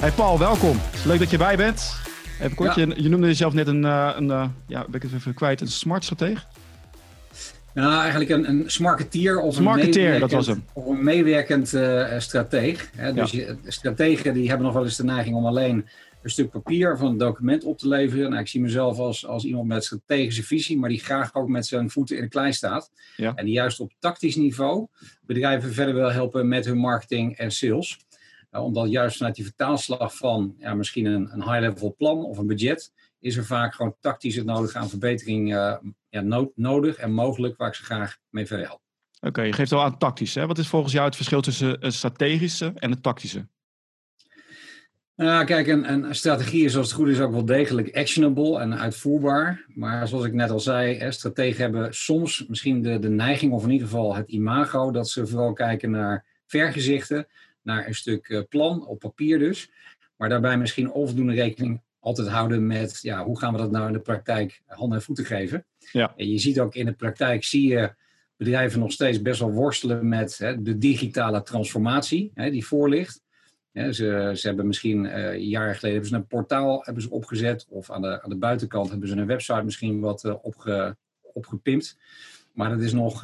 Hey Paul, welkom. Leuk dat je erbij bent. Even kort, je noemde jezelf net een smartstrateeg. Nou, eigenlijk een smarketeer of een meewerkend strateeg. Hè? Dus strategen die hebben nog wel eens de neiging om alleen een stuk papier van een document op te leveren. Nou, ik zie mezelf als iemand met strategische visie, maar die graag ook met zijn voeten in de klei staat. Ja. En die juist op tactisch niveau bedrijven verder wil helpen met hun marketing en sales. Omdat juist vanuit die vertaalslag van misschien een high-level plan of een budget, is er vaak gewoon tactisch het nodige aan verbetering nodig en mogelijk, waar ik ze graag mee verder help. Oké, je geeft al aan tactisch. Hè? Wat is volgens jou het verschil tussen het strategische en het tactische? Nou, kijk, een strategie is, als het goed is, ook wel degelijk actionable en uitvoerbaar. Maar zoals ik net al zei, strategen hebben soms misschien de neiging, of in ieder geval het imago, dat ze vooral kijken naar vergezichten, naar een stuk plan, op papier dus. Maar daarbij misschien onvoldoende rekening altijd houden met, hoe gaan we dat nou in de praktijk handen en voeten geven? Ja. En je ziet ook in de praktijk, bedrijven nog steeds best wel worstelen met de digitale transformatie die voor ligt. Ja, ze hebben misschien jaren geleden een portaal opgezet, of aan de buitenkant hebben ze een website misschien wat opgepimpt. Maar dat is nog,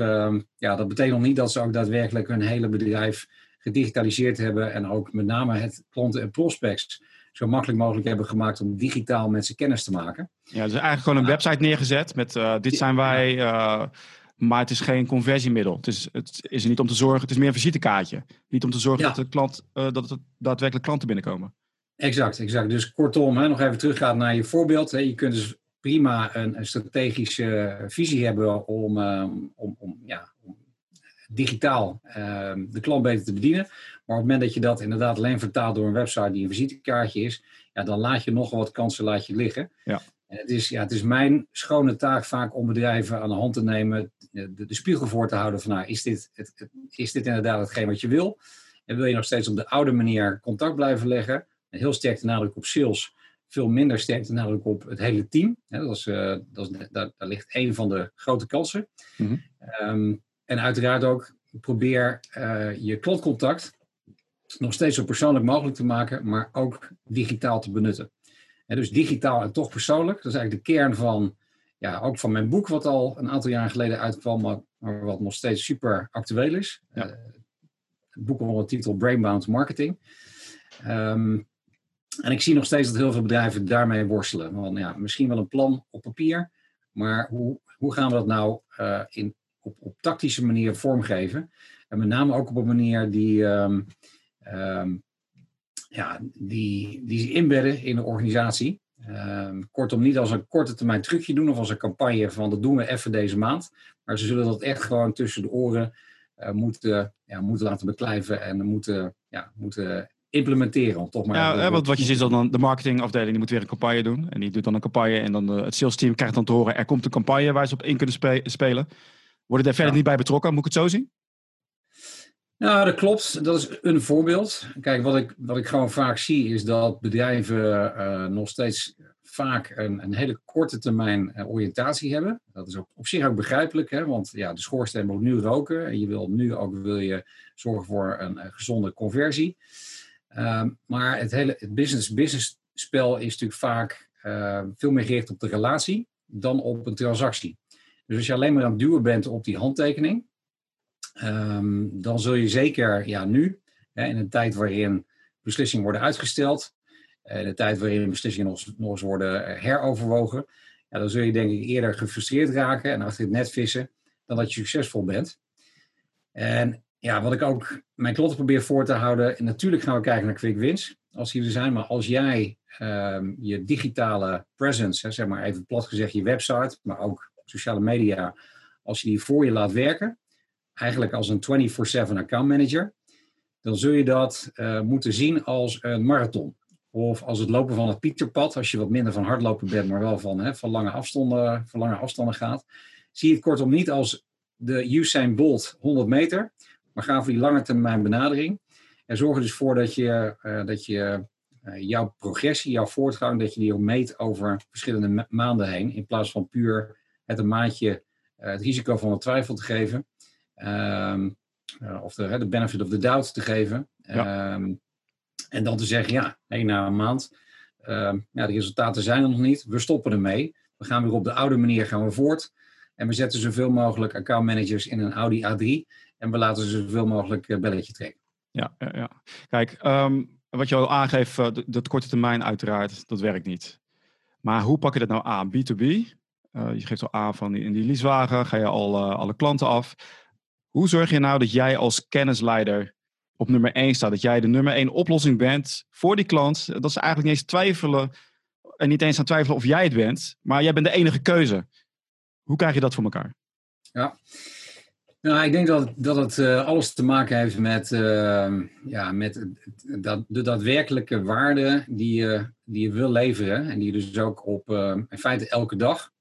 dat betekent nog niet dat ze ook daadwerkelijk hun hele bedrijf gedigitaliseerd hebben en ook met name het klanten en prospects zo makkelijk mogelijk hebben gemaakt om digitaal met ze kennis te maken. Ja, dus eigenlijk gewoon een website neergezet met dit zijn wij, maar het is geen conversiemiddel. Het is niet om te zorgen, het is meer een visitekaartje. Niet om te zorgen dat er daadwerkelijk klanten binnenkomen. Exact. Dus kortom, nog even teruggaan naar je voorbeeld. Je kunt dus prima een strategische visie hebben om digitaal de klant beter te bedienen. Maar op het moment dat je dat inderdaad alleen vertaalt door een website die een visitekaartje is, dan laat je nogal wat kansen liggen. Ja. En het is mijn schone taak vaak om bedrijven aan de hand te nemen, de spiegel voor te houden van, is dit inderdaad hetgeen wat je wil? En wil je nog steeds op de oude manier contact blijven leggen? Heel sterk de nadruk op sales, veel minder sterk de nadruk op het hele team. Daar ligt één van de grote kansen. Mm-hmm. En uiteraard ook probeer je klantcontact nog steeds zo persoonlijk mogelijk te maken, maar ook digitaal te benutten. En dus digitaal en toch persoonlijk, dat is eigenlijk de kern van, ook van mijn boek, wat al een aantal jaren geleden uitkwam, maar wat nog steeds super actueel is. Ja. Het boek onder de titel Brainbound Marketing. En ik zie nog steeds dat heel veel bedrijven daarmee worstelen. Want, misschien wel een plan op papier, maar hoe gaan we dat nou op tactische manier vormgeven? En met name ook op een manier die ze inbedden in de organisatie. Kortom, niet als een korte termijn trucje doen of als een campagne van dat doen we even deze maand. Maar ze zullen dat echt gewoon tussen de oren moeten laten beklijven en moeten implementeren. Om toch maar want wat je ziet is dat dan de marketingafdeling die moet weer een campagne doen. En die doet dan een campagne en dan het sales team krijgt dan te horen er komt een campagne waar ze op in kunnen spelen. Worden er verder niet bij betrokken, moet ik het zo zien? Nou, dat klopt. Dat is een voorbeeld. Kijk, wat ik gewoon vaak zie is dat bedrijven nog steeds vaak een hele korte termijn oriëntatie hebben. Dat is op zich ook begrijpelijk, hè? Want de schoorsteen moet nu roken. En je wil nu ook zorgen voor een gezonde conversie. Maar het hele business-business spel is natuurlijk vaak veel meer gericht op de relatie dan op een transactie. Dus als je alleen maar aan het duwen bent op die handtekening, dan zul je zeker nu, in een tijd waarin beslissingen worden uitgesteld, in een tijd waarin beslissingen nog eens worden heroverwogen, dan zul je denk ik eerder gefrustreerd raken en achter het net vissen dan dat je succesvol bent. En wat ik ook mijn klanten probeer voor te houden, en natuurlijk gaan we kijken naar quick wins, als die er zijn, maar als jij je digitale presence, zeg maar even plat gezegd je website, maar ook sociale media, als je die voor je laat werken, eigenlijk als een 24/7 account manager, dan zul je dat moeten zien als een marathon. Of als het lopen van het Pieterpad, als je wat minder van hardlopen bent, maar wel van lange afstanden gaat. Zie je het kortom niet als de Usain Bolt 100 meter, maar ga voor die lange termijn benadering. En zorg er dus voor dat je jouw progressie, jouw voortgang, dat je die ook meet over verschillende maanden heen, in plaats van puur het een maandje het risico van de twijfel te geven. Of de benefit of the doubt te geven. En dan te zeggen, ja, na een maand, de resultaten zijn er nog niet. We stoppen ermee. We gaan weer op de oude manier gaan we voort. En we zetten zoveel mogelijk accountmanagers in een Audi A3. En we laten ze zoveel mogelijk belletje trekken. Ja. Kijk, wat je al aangeeft, dat korte termijn uiteraard, dat werkt niet. Maar hoe pak je dat nou aan? B2B? Je geeft al aan van in die leasewagen, ga je al alle klanten af. Hoe zorg je nou dat jij als kennisleider op nummer 1 staat? Dat jij de nummer 1 oplossing bent voor die klant. Dat ze eigenlijk niet eens twijfelen en niet eens aan twijfelen of jij het bent. Maar jij bent de enige keuze. Hoe krijg je dat voor elkaar? Ja, ik denk dat het alles te maken heeft met de daadwerkelijke waarde die je wil leveren. En die je dus ook op in feite elke dag,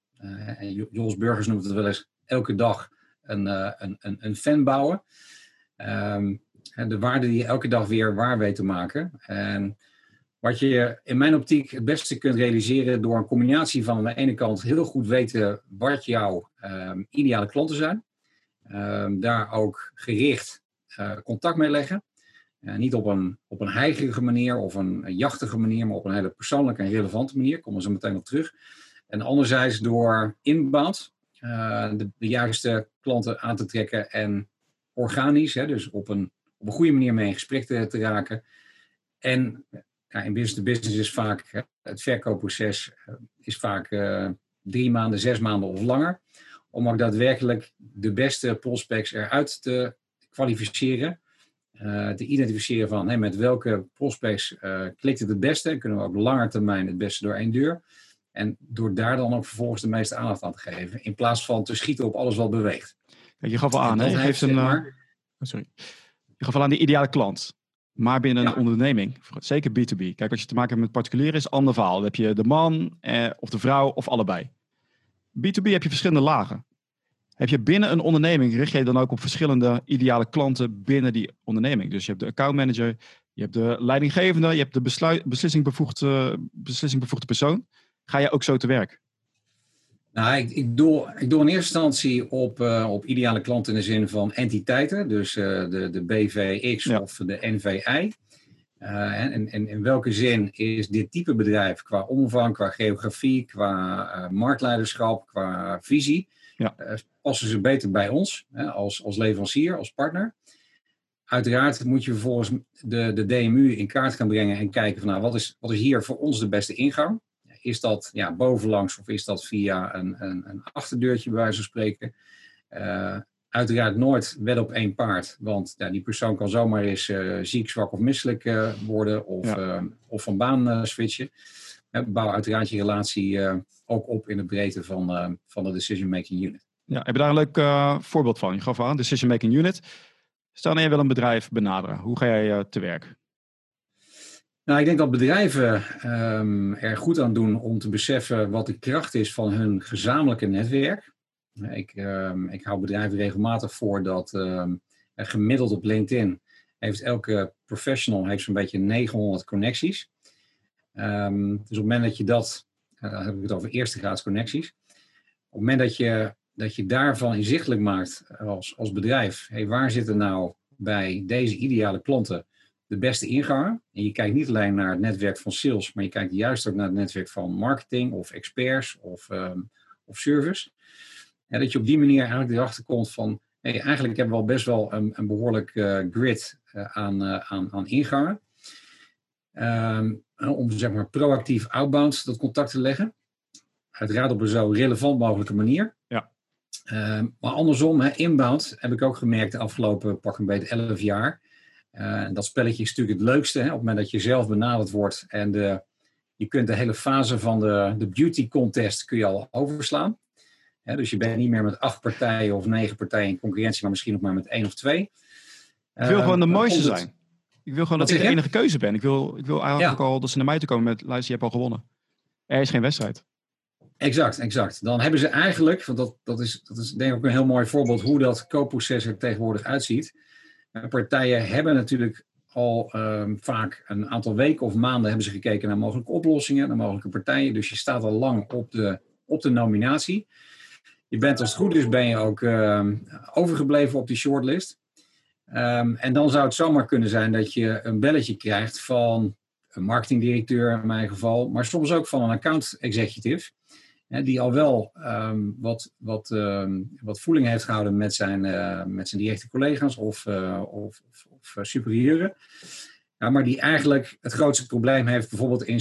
en Joos Burgers noemt het wel eens, elke dag een fan bouwen. De waarde die je elke dag weer waar weet te maken. En wat je in mijn optiek het beste kunt realiseren door een combinatie van aan de ene kant heel goed weten wat jouw ideale klanten zijn. Daar ook gericht contact mee leggen. Niet op een heigerige manier of een jachtige manier, maar op een hele persoonlijke en relevante manier. Komen we zo meteen op terug. En anderzijds door inbound de juiste klanten aan te trekken en organisch, dus op een goede manier mee in gesprek te raken. En in business-to-business is vaak het verkoopproces is vaak 3 maanden, 6 maanden of langer. Om ook daadwerkelijk de beste prospects eruit te kwalificeren. Te identificeren van met welke prospects klikt het beste. En kunnen we op lange termijn het beste door één deur. En door daar dan ook vervolgens de meeste aandacht aan te geven. In plaats van te schieten op alles wat beweegt. Kijk, je gaf al aan, je gaf al aan die ideale klant. Maar binnen een onderneming, zeker B2B. Kijk, als je te maken hebt met particulieren, is het ander verhaal. Dan heb je de man of de vrouw of allebei. B2B heb je verschillende lagen. Heb je binnen een onderneming, richt je dan ook op verschillende ideale klanten binnen die onderneming. Dus je hebt de accountmanager, je hebt de leidinggevende, je hebt de beslissingbevoegde persoon. Ga je ook zo te werk? Nou, ik doe in eerste instantie op ideale klanten in de zin van entiteiten. Dus de BVX of de NVI. En in welke zin is dit type bedrijf qua omvang, qua geografie, qua marktleiderschap, qua visie, passen ze beter bij ons als leverancier, als partner. Uiteraard moet je vervolgens de DMU in kaart gaan brengen en kijken van wat is hier voor ons de beste ingang. Is dat bovenlangs of is dat via een achterdeurtje bij wijze van spreken? Uiteraard nooit wedden op één paard. Want die persoon kan zomaar eens ziek, zwak of misselijk worden. Of van baan switchen. Bouw uiteraard je relatie ook op in de breedte van de Decision Making Unit. Ja, heb je daar een leuk voorbeeld van? Je gaf aan, Decision Making Unit. Stel nou, je wil een bedrijf benaderen. Hoe ga jij te werk? Nou, ik denk dat bedrijven er goed aan doen om te beseffen wat de kracht is van hun gezamenlijke netwerk. Ik hou bedrijven regelmatig voor dat gemiddeld op LinkedIn heeft elke professional zo'n beetje 900 connecties. Dus op het moment dat je dan heb ik het over eerste graads connecties. Op het moment dat je daarvan inzichtelijk maakt als bedrijf, waar zitten nou bij deze ideale klanten de beste ingangen? En je kijkt niet alleen naar het netwerk van sales, maar je kijkt juist ook naar het netwerk van marketing of experts of service. En dat je op die manier eigenlijk erachter komt van, eigenlijk hebben we al best wel een behoorlijk grid aan ingangen. Om zeg maar proactief outbound dat contact te leggen. Uiteraard op een zo relevant mogelijke manier. Ja. Maar andersom, inbound heb ik ook gemerkt de afgelopen pak een beetje 11 jaar. Dat spelletje is natuurlijk het leukste. Op het moment dat je zelf benaderd wordt en je kunt de hele fase van de beauty contest kun je al overslaan. Dus je bent niet meer met 8 partijen of 9 partijen in concurrentie, maar misschien nog maar met 1 of 2. Ik wil gewoon de mooiste zijn. Ik wil gewoon dat ik de enige keuze ben. Ik wil eigenlijk al dat ze naar mij toe komen met, luister, je hebt al gewonnen. Er is geen wedstrijd. Exact. Dan hebben ze eigenlijk, want dat is denk ik ook een heel mooi voorbeeld hoe dat koopproces er tegenwoordig uitziet. Partijen hebben natuurlijk al vaak een aantal weken of maanden hebben ze gekeken naar mogelijke oplossingen, naar mogelijke partijen. Dus je staat al lang op de nominatie. Je bent, als het goed is, ben je ook overgebleven op die shortlist. En dan zou het zomaar kunnen zijn dat je een belletje krijgt van een marketingdirecteur in mijn geval, maar soms ook van een account executive, die al wel wat voeling heeft gehouden met zijn directe collega's of superieuren. Ja, maar die eigenlijk het grootste probleem heeft bijvoorbeeld in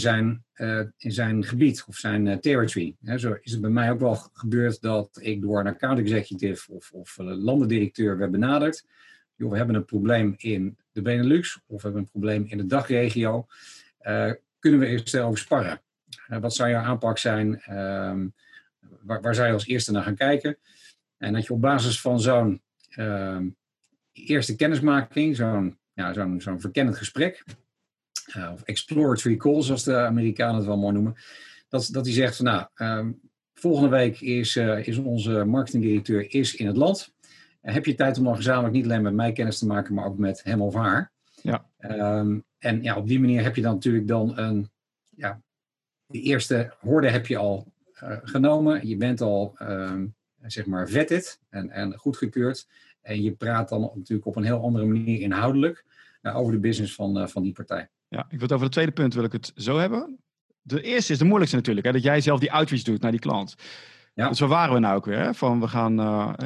zijn gebied of zijn territory. He, zo is het bij mij ook wel gebeurd dat ik door een account executive of landendirecteur werd benaderd. Joh, we hebben een probleem in de Benelux of we hebben een probleem in de DACH-regio. Kunnen we eerst over sparren? Wat zou jouw aanpak zijn? Waar zou je als eerste naar gaan kijken? En dat je op basis van zo'n eerste kennismaking, zo'n verkennend gesprek, of exploratory call, zoals de Amerikanen het wel mooi noemen, dat die zegt van volgende week is onze marketingdirecteur in het land. Heb je tijd om dan gezamenlijk niet alleen met mij kennis te maken, maar ook met hem of haar? Ja. En ja, op die manier heb je dan natuurlijk de eerste horde heb je al genomen. Je bent al vetted en goedgekeurd. En je praat dan natuurlijk op een heel andere manier inhoudelijk over de business van die partij. Ja, over het tweede punt wil ik het zo hebben. De eerste is de moeilijkste natuurlijk, hè, dat jij zelf die outreach doet naar die klant. Ja. Dus waar waren we nou ook weer? Hè?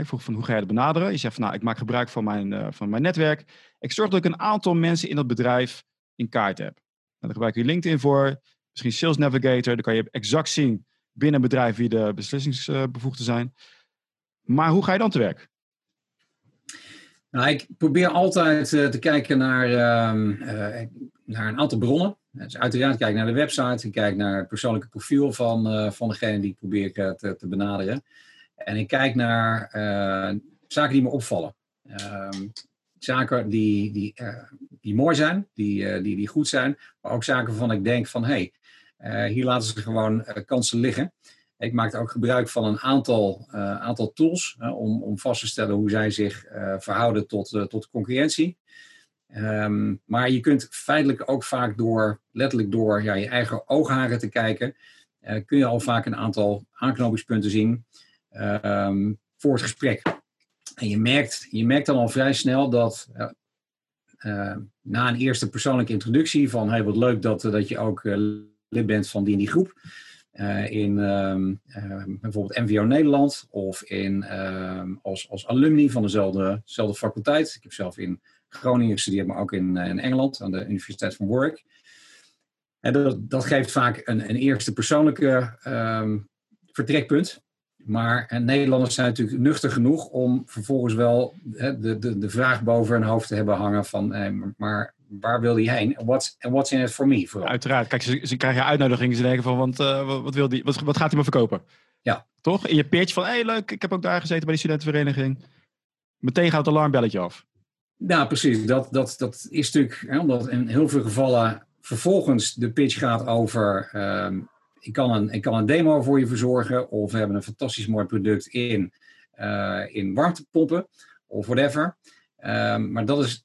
Ik vroeg van hoe ga je het benaderen? Je zegt van, ik maak gebruik van mijn netwerk. Ik zorg dat ik een aantal mensen in dat bedrijf in kaart heb. Daar gebruik je LinkedIn voor, misschien Sales Navigator. Dan kan je exact zien binnen een bedrijf wie de beslissingsbevoegden zijn. Maar hoe ga je dan te werk? Nou, ik probeer altijd te kijken naar een aantal bronnen. Dus uiteraard kijk ik naar de website. Ik kijk naar het persoonlijke profiel van degene die ik probeer te benaderen. En ik kijk naar zaken die me opvallen. Zaken die mooi zijn, die goed zijn. Maar ook zaken waarvan ik denk van, hier laten ze gewoon kansen liggen. Ik maak ook gebruik van een aantal tools om vast te stellen hoe zij zich verhouden tot concurrentie. Maar je kunt feitelijk ook vaak letterlijk door je eigen oogharen te kijken, kun je al vaak een aantal aanknopingspunten zien voor het gesprek. En je merkt dan al vrij snel dat na een eerste persoonlijke introductie van wat leuk dat je ook lid bent van die en die groep. In bijvoorbeeld MVO Nederland of als alumni van dezelfde faculteit. Ik heb zelf in Groningen gestudeerd, maar ook in Engeland aan de Universiteit van Warwick. En dat geeft vaak een eerste persoonlijke vertrekpunt. Maar Nederlanders zijn natuurlijk nuchter genoeg om vervolgens wel de vraag boven hun hoofd te hebben hangen van maar waar wil die heen? En what's in it for me? Vooral. Uiteraard. Kijk, ze krijgen uitnodigingen. Ze denken van, wat gaat hij me verkopen? Ja. Toch? In je pitch van, leuk, ik heb ook daar gezeten bij die studentenvereniging. Meteen gaat het alarmbelletje af. Nou, precies. Dat is natuurlijk, omdat in heel veel gevallen vervolgens de pitch gaat over, ik kan een demo voor je verzorgen, of we hebben een fantastisch mooi product in warmtepompen, of whatever. Maar dat is,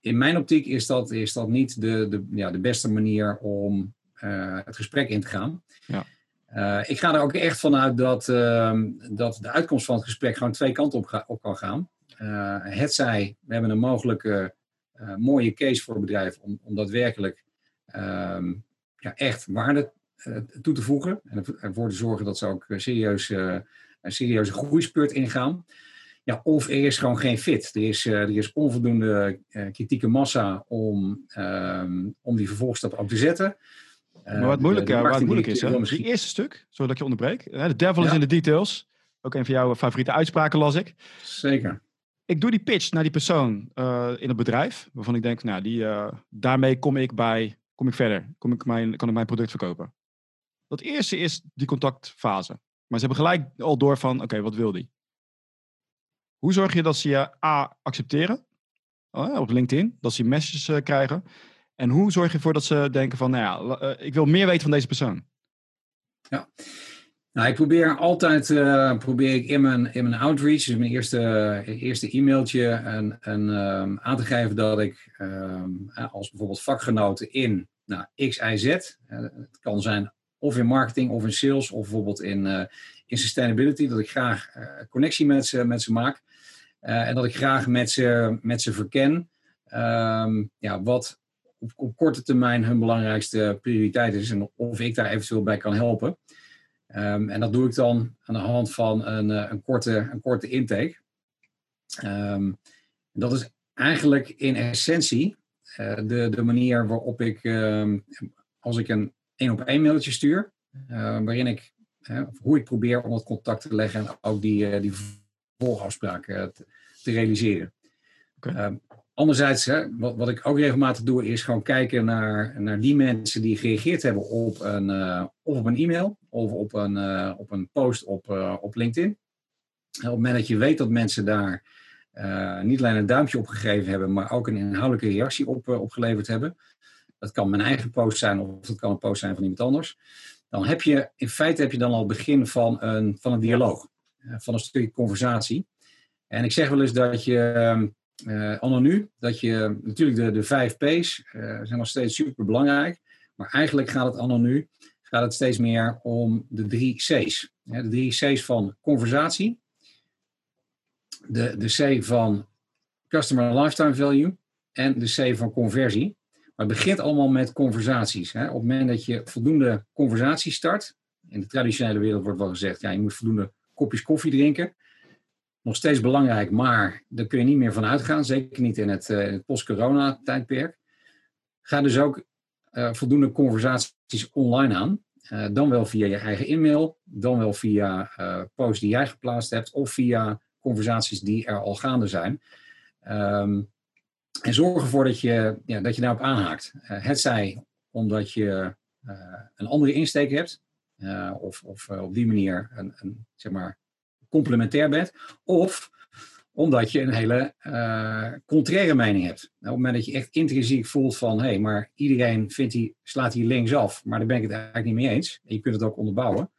in mijn optiek is dat niet de beste manier om het gesprek in te gaan. Ja. Ik ga er ook echt vanuit dat de uitkomst van het gesprek gewoon twee kanten op kan gaan. Hetzij, we hebben een mogelijke mooie case voor het bedrijf om daadwerkelijk echt waarde toe te voegen. En ervoor te zorgen dat ze ook een serieuze groeispurt ingaan. Ja, of er is gewoon geen fit. Er is onvoldoende kritieke massa om die vervolgstap ook te zetten. Maar wat moeilijk is, hè? Misschien eerste stuk, zodat ik je onderbreek. De devil is in de details. Ook een van jouw favoriete uitspraken las ik. Zeker. Ik doe die pitch naar die persoon in het bedrijf, waarvan ik denk, daarmee kom ik verder. Kan ik mijn product verkopen. Dat eerste is die contactfase. Maar ze hebben gelijk al door van, wat wil die? Hoe zorg je dat ze je accepteren op LinkedIn, dat ze messages krijgen? En hoe zorg je ervoor dat ze denken van, ik wil meer weten van deze persoon? Ja, nou, ik probeer altijd in mijn outreach, dus mijn eerste e-mailtje, aan te geven dat ik als bijvoorbeeld vakgenoten in X, Y, Z, het kan zijn of in marketing of in sales of bijvoorbeeld in sustainability, dat ik graag connectie met ze maak. En dat ik graag met ze verken wat op korte termijn hun belangrijkste prioriteit is en of ik daar eventueel bij kan helpen. En dat doe ik dan aan de hand van een korte intake. Dat is eigenlijk in essentie de manier waarop ik, als ik een 1-op-1 mailtje stuur, waarin ik, hoe ik probeer om dat contact te leggen en ook die vervolgafspraak te realiseren. Okay. Anderzijds, wat ik ook regelmatig doe, is gewoon kijken naar die mensen die gereageerd hebben op een e-mail of op een post op LinkedIn. Op het moment dat je weet dat mensen daar niet alleen een duimpje op gegeven hebben, maar ook een inhoudelijke reactie opgeleverd hebben. Dat kan mijn eigen post zijn of dat kan een post zijn van iemand anders. Dan heb je in feite dan al het begin van een dialoog, van een stukje conversatie. En ik zeg wel eens dat je... natuurlijk de 5 P's zijn nog steeds super belangrijk, maar eigenlijk gaat het steeds meer om de 3 C's. De 3 C's van conversatie, de C van customer lifetime value en de C van conversie. Maar het begint allemaal met conversaties. Op het moment dat je voldoende conversaties start, in de traditionele wereld wordt wel gezegd, ja, je moet voldoende kopjes koffie drinken. Nog steeds belangrijk, maar daar kun je niet meer van uitgaan. Zeker niet in het post-corona-tijdperk. Ga dus ook voldoende conversaties online aan. Dan wel via je eigen e-mail. Dan wel via posts die jij geplaatst hebt. Of via conversaties die er al gaande zijn. En zorg ervoor dat je daarop aanhaakt. Hetzij omdat je een andere insteek hebt. Of op die manier een zeg maar... complementair bent, of omdat je een hele contraire mening hebt. Nou, op het moment dat je echt intrinsiek voelt van, maar iedereen slaat hier linksaf, maar daar ben ik het eigenlijk niet mee eens. En je kunt het ook onderbouwen.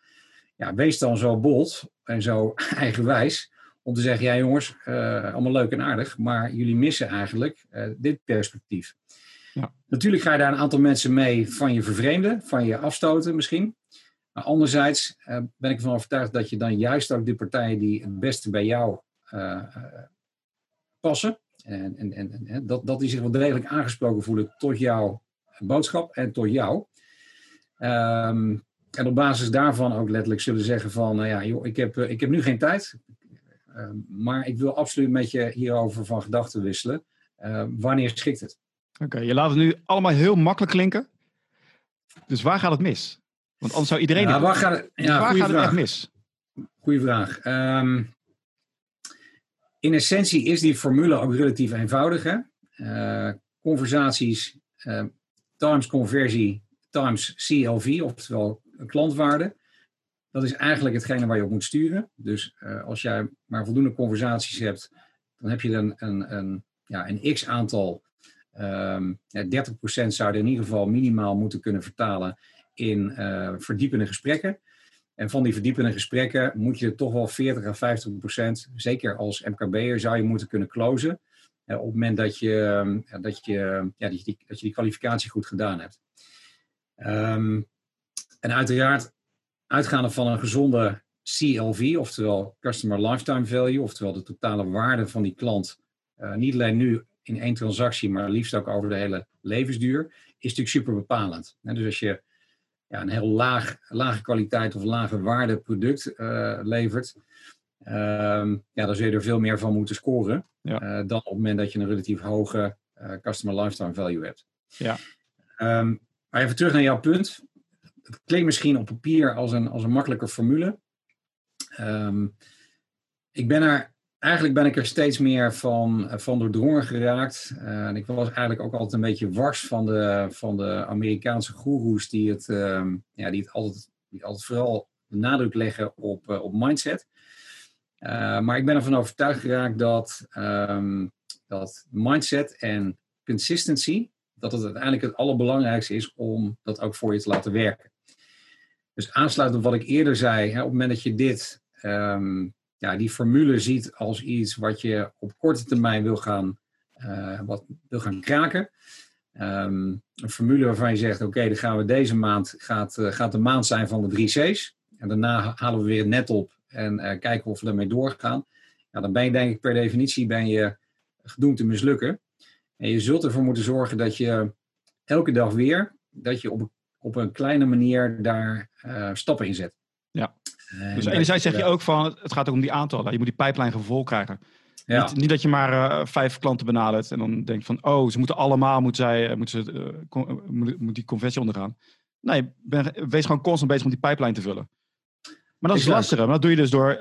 Ja, wees dan zo bold en zo eigenwijs om te zeggen, ja jongens, allemaal leuk en aardig, maar jullie missen eigenlijk dit perspectief. Ja. Natuurlijk ga je daar een aantal mensen mee van je vervreemden, van je afstoten misschien. Maar anderzijds ben ik ervan overtuigd dat je dan juist ook de partijen die het beste bij jou passen. En dat die zich wel degelijk aangesproken voelen tot jouw boodschap en tot jou. En op basis daarvan ook letterlijk zullen zeggen van, ik heb nu geen tijd. Maar ik wil absoluut met je hierover van gedachten wisselen. Wanneer schikt het? Oké, je laat het nu allemaal heel makkelijk klinken. Dus waar gaat het mis? Want anders zou iedereen... Ja, waar gaat het echt mis? Goeie vraag. In essentie is die formule ook relatief eenvoudig. Hè? Conversaties times conversie times CLV, oftewel klantwaarde. Dat is eigenlijk hetgene waar je op moet sturen. Dus als jij maar voldoende conversaties hebt, dan heb je dan een x-aantal. 30% zouden in ieder geval minimaal moeten kunnen vertalen in verdiepende gesprekken. En van die verdiepende gesprekken moet je toch wel 40 à 50%, zeker als MKB'er, zou je moeten kunnen closen. Op het moment dat je die kwalificatie goed gedaan hebt. En uiteraard, uitgaande van een gezonde CLV, oftewel Customer Lifetime Value, oftewel de totale waarde van die klant, niet alleen nu in één transactie, maar liefst ook over de hele levensduur, is natuurlijk super bepalend. Dus als je een heel lage kwaliteit of lage waarde product levert, dan zul je er veel meer van moeten scoren, ja, dan op het moment dat je een relatief hoge customer lifetime value hebt. Ja. Maar even terug naar jouw punt. Het klinkt misschien op papier als een makkelijke formule. Eigenlijk ben ik er steeds meer van doordrongen geraakt. En ik was eigenlijk ook altijd een beetje wars van de Amerikaanse goeroes die altijd vooral de nadruk leggen op mindset. Maar ik ben ervan overtuigd geraakt dat mindset en consistency, dat het uiteindelijk het allerbelangrijkste is om dat ook voor je te laten werken. Dus aansluitend op wat ik eerder zei, op het moment dat je dit... die formule ziet als iets wat je op korte termijn wil gaan kraken. Een formule waarvan je zegt, oké, dan gaan we deze maand, gaat de maand zijn van de 3 C's. En daarna halen we weer het net op en kijken of we daarmee doorgaan. Ja, dan ben je denk ik per definitie ben je gedoemd te mislukken. En je zult ervoor moeten zorgen dat je elke dag weer, dat je op een kleine manier daar stappen in zet. Ja. Dus enerzijds zeg je ook van, het gaat ook om die aantallen. Je moet die pijplijn gaan volkrijgen. Ja. Niet dat je maar 5 klanten benadert en dan denkt van, oh, ze moeten allemaal, moet die conversie ondergaan. Nee, wees gewoon constant bezig om die pijplijn te vullen. Maar dat is lastig. Maar dat doe je dus door,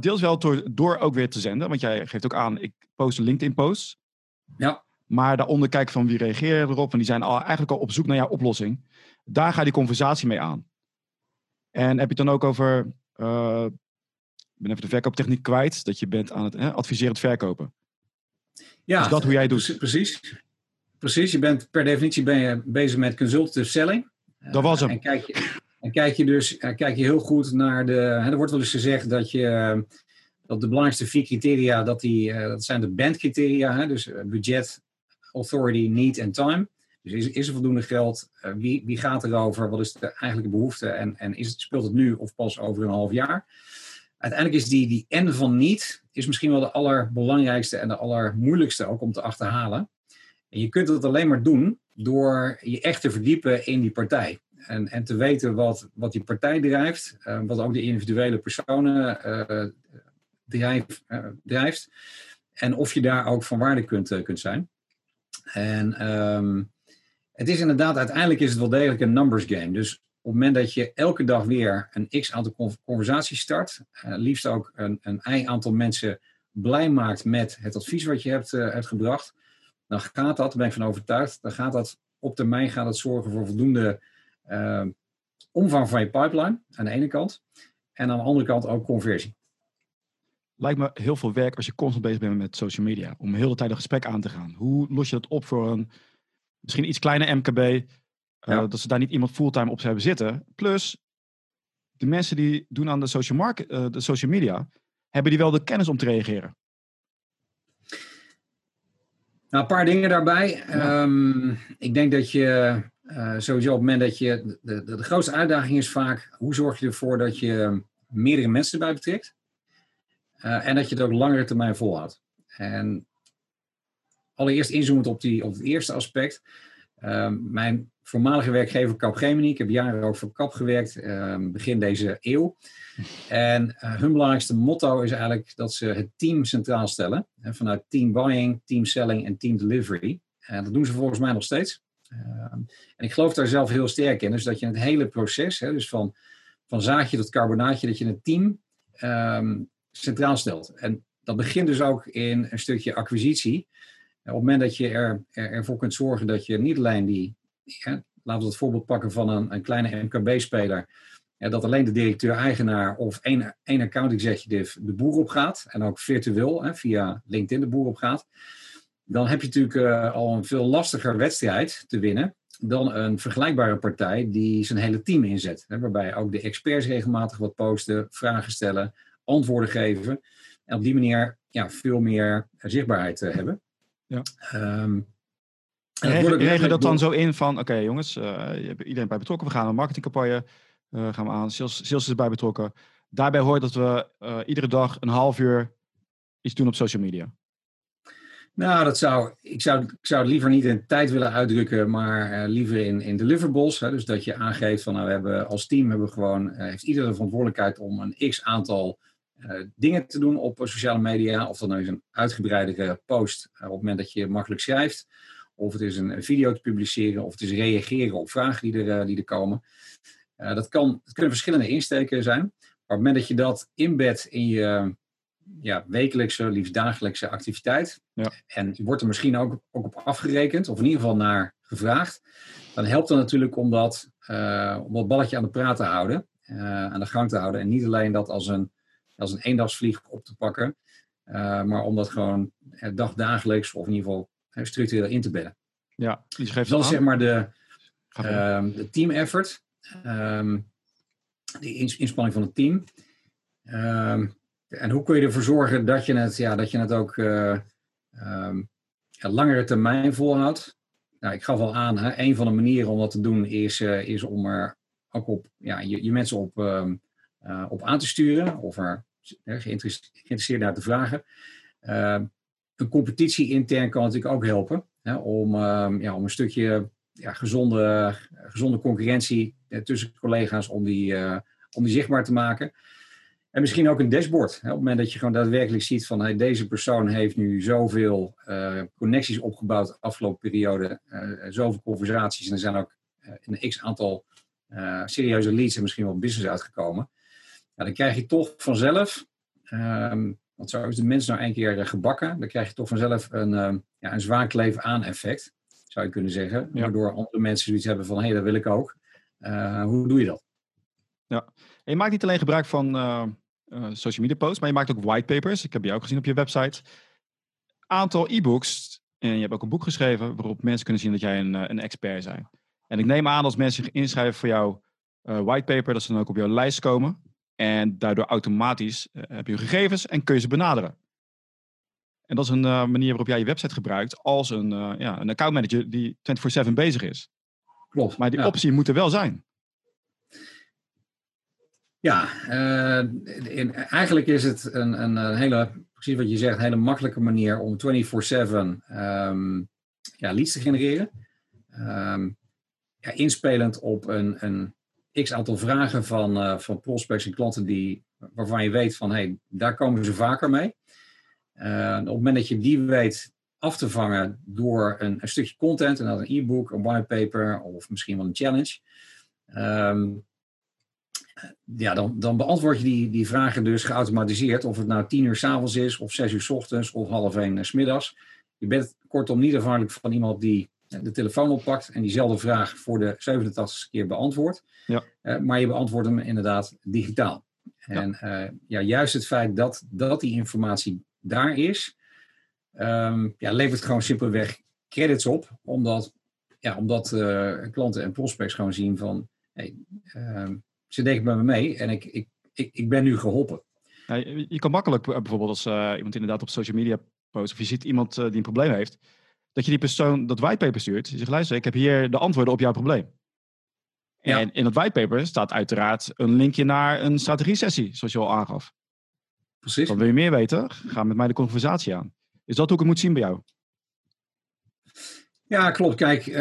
deels wel door ook weer te zenden. Want jij geeft ook aan, ik post LinkedIn-posts. Ja. Maar daaronder kijken van wie reageert erop. En die zijn eigenlijk al op zoek naar jouw oplossing. Daar ga je die conversatie mee aan. En heb je het dan ook over, ik ben even de verkooptechniek kwijt. Dat je bent aan het adviserend verkopen. Ja, is dat hoe jij doet? Precies. Precies, per definitie ben je bezig met consultative selling. Dat was hem. En kijk je heel goed naar de... Er wordt wel eens gezegd dat de belangrijkste 4 criteria... dat zijn de bandcriteria. Dus budget, authority, need en time. Dus is er voldoende geld? Wie gaat erover? Wat is de eigenlijke behoefte? En speelt het nu of pas over een half jaar? Uiteindelijk is die N van need... is misschien wel de allerbelangrijkste en de allermoeilijkste ook om te achterhalen. En je kunt dat alleen maar doen door je echt te verdiepen in die partij. En te weten wat die partij drijft, wat ook de individuele personen drijft. En of je daar ook van waarde kunt zijn. En het is inderdaad, uiteindelijk is het wel degelijk een numbers game. Dus op het moment dat je elke dag weer een x-aantal conversaties start, liefst ook een y-aantal mensen blij maakt met het advies wat je hebt gebracht, dan gaat dat, daar ben ik van overtuigd, dan gaat dat op termijn zorgen voor voldoende omvang van je pipeline aan de ene kant. En aan de andere kant ook conversie. Lijkt me heel veel werk als je constant bezig bent met social media. Om heel de tijd een gesprek aan te gaan. Hoe los je dat op voor een misschien iets kleiner MKB? Dat ze daar niet iemand fulltime op hebben zitten. Plus, de mensen die doen aan de social media, hebben die wel de kennis om te reageren? Nou, een paar dingen daarbij. Ja. Ik denk dat je sowieso op het moment dat je... De grootste uitdaging is vaak... hoe zorg je ervoor dat je meerdere mensen erbij betrekt? En dat je het ook langere termijn volhoudt. En allereerst inzoomend op het eerste aspect. Mijn voormalige werkgever Capgemini. Ik heb jaren ook voor Cap gewerkt. Begin deze eeuw. En hun belangrijkste motto is eigenlijk dat ze het team centraal stellen. Vanuit team buying, team selling en team delivery. Dat doen ze volgens mij nog steeds. En ik geloof daar zelf heel sterk in. Dus dat je het hele proces, dus van zaadje tot carbonaatje, dat je het team centraal stelt. En dat begint dus ook in een stukje acquisitie. Op het moment dat je ervoor kunt zorgen dat je niet alleen die... laten we het voorbeeld pakken van een kleine MKB-speler. Dat alleen de directeur-eigenaar of één account-executive de boer op gaat. En ook virtueel, via LinkedIn de boer op gaat. Dan heb je natuurlijk al een veel lastiger wedstrijd te winnen dan een vergelijkbare partij die zijn hele team inzet. Waarbij ook de experts regelmatig wat posten, vragen stellen, antwoorden geven. En op die manier veel meer zichtbaarheid hebben. Ja. Regen dat dan zo in van, oké jongens, je hebt iedereen bij betrokken. We gaan een marketingcampagne, gaan we aan, sales is erbij betrokken. Daarbij hoort dat we iedere dag een half uur iets doen op social media. Nou, ik zou het liever niet in tijd willen uitdrukken, maar liever in deliverables. Dus dat je aangeeft van, nou, we hebben als team heeft iedereen de verantwoordelijkheid om een x-aantal dingen te doen op sociale media. Of dan is een uitgebreidere post op het moment dat je makkelijk schrijft. Of het is een video te publiceren, of het is reageren op vragen die er komen. Dat kunnen verschillende insteken zijn. Maar op het moment dat je dat inbedt in je wekelijkse, liefst dagelijkse activiteit. Ja. En je wordt er misschien ook op afgerekend, of in ieder geval naar gevraagd. Dan helpt het natuurlijk om dat balletje aan de praat te houden. Aan de gang te houden. En niet alleen dat als een eendagsvlieg op te pakken. Maar om dat gewoon dagelijks, of in ieder geval structureel in te bedden. Ja, dus dat is zeg maar de team effort. De inspanning van het team. En hoe kun je ervoor zorgen dat je het ook langere termijn volhoudt? Nou, ik gaf al aan, een van de manieren om dat te doen is om er ook op je mensen op aan te sturen. Of er geïnteresseerd naar te vragen. Een competitie intern kan natuurlijk ook helpen. Hè, om een stukje gezonde concurrentie tussen collega's om die zichtbaar te maken. En misschien ook een dashboard. Hè, op het moment dat je gewoon daadwerkelijk ziet van hey, deze persoon heeft nu zoveel connecties opgebouwd de afgelopen periode. Zoveel conversaties en er zijn ook een x-aantal serieuze leads en misschien wel business uitgekomen. Ja, dan krijg je toch vanzelf, want zo is de mens nou één keer gebakken, dan krijg je toch vanzelf een zwaar kleef aan effect, zou je kunnen zeggen. Ja. Waardoor andere mensen zoiets hebben van, hé, dat wil ik ook. Hoe doe je dat? Ja, en je maakt niet alleen gebruik van social media posts, maar je maakt ook whitepapers. Ik heb die ook gezien op je website. Aantal e-books, en je hebt ook een boek geschreven waarop mensen kunnen zien dat jij een expert bent. En ik neem aan als mensen zich inschrijven voor jouw whitepaper, dat ze dan ook op jouw lijst komen. En daardoor automatisch heb je gegevens en kun je ze benaderen. En dat is een manier waarop jij je website gebruikt als een accountmanager die 24/7 bezig is. Klopt. Maar die optie moet er wel zijn. Ja, eigenlijk is het een hele, precies wat je zegt, hele makkelijke manier om 24/7 leads te genereren. Inspelend op een x-aantal vragen van prospects en klanten waarvan je weet van, hey, daar komen ze vaker mee. Op het moment dat je die weet af te vangen door een stukje content, en dat een e-book, een whitepaper of misschien wel een challenge, dan beantwoord je die vragen dus geautomatiseerd, of het nou 22:00 s'avonds is, of 6:00 's ochtends, of 12:30 's middags. Je bent kortom niet afhankelijk van iemand die de telefoon oppakt en diezelfde vraag voor de 87e keer beantwoord. Ja. Maar je beantwoordt hem inderdaad digitaal. En juist het feit dat die informatie daar is, levert gewoon simpelweg credits op. Omdat klanten en prospects gewoon zien van, hey, ze denken bij me mee en ik ben nu geholpen. Ja, je kan makkelijk bijvoorbeeld als iemand inderdaad op social media post, of je ziet iemand die een probleem heeft, dat je die persoon dat whitepaper stuurt. Je zegt, luister, ik heb hier de antwoorden op jouw probleem. Ja. En in dat whitepaper staat uiteraard een linkje naar een strategie-sessie, zoals je al aangaf. Precies. Dan wil je meer weten, ga met mij de conversatie aan. Is dat hoe ik het moet zien bij jou? Ja, klopt. Kijk,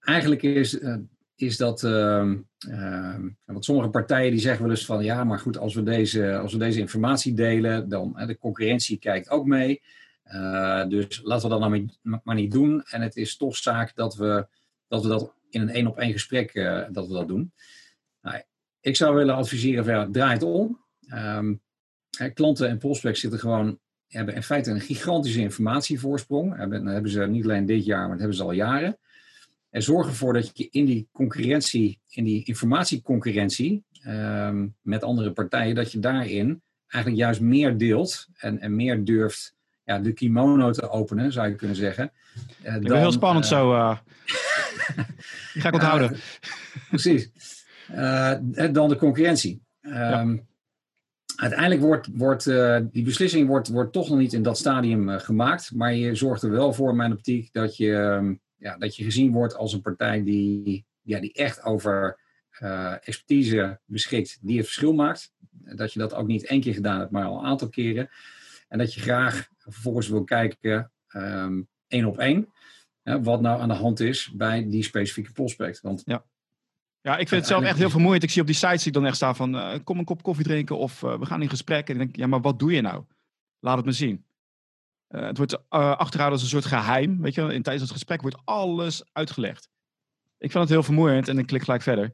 eigenlijk is dat... want sommige partijen die zeggen wel eens van, ja, maar goed, als we deze informatie delen, dan de concurrentie kijkt ook mee. Dus laten we dat nou maar niet doen. En het is toch zaak dat we dat in een 1-op-1 gesprek dat we dat doen. Nou, ik zou willen adviseren, draai het om. Klanten en prospects hebben in feite een gigantische informatievoorsprong. Hebben ze niet alleen dit jaar, maar dat hebben ze al jaren. En zorg ervoor dat je in die informatieconcurrentie met andere partijen, dat je daarin eigenlijk juist meer deelt en meer durft de kimono te openen, zou je kunnen zeggen. Ik ben heel spannend zo. Die ga ik onthouden. Precies. Dan de concurrentie. Uiteindelijk wordt die beslissing wordt toch nog niet in dat stadium gemaakt, maar je zorgt er wel voor, in mijn optiek, dat je... dat je gezien wordt als een partij die echt over expertise beschikt, die het verschil maakt. Dat je dat ook niet één keer gedaan hebt, maar al een aantal keren. En dat je graag vervolgens wil kijken, 1-op-1, wat nou aan de hand is bij die specifieke prospect. Want ik vind het zelf echt heel vermoeiend. Ik zie op die sites die dan echt staan van, kom een kop koffie drinken of we gaan in gesprek. En ik denk, ja, maar wat doe je nou? Laat het me zien. Het wordt achterhouden als een soort geheim. Weet je, tijdens het gesprek wordt alles uitgelegd. Ik vind het heel vermoeiend en ik klik gelijk verder.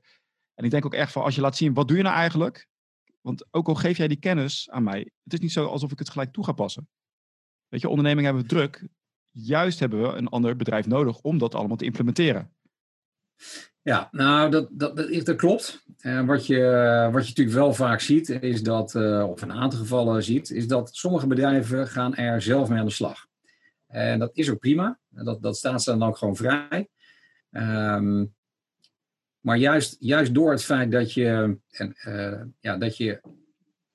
En ik denk ook echt van, als je laat zien, wat doe je nou eigenlijk? Want ook al geef jij die kennis aan mij, het is niet zo alsof ik het gelijk toe ga passen. Weet je, ondernemingen hebben het druk. Juist hebben we een ander bedrijf nodig om dat allemaal te implementeren. Ja, nou, dat klopt. Wat je natuurlijk wel vaak ziet, is dat, of in een aantal gevallen ziet, is dat sommige bedrijven gaan er zelf mee aan de slag. En dat is ook prima. Dat staat ze dan ook gewoon vrij. Maar juist door het feit dat je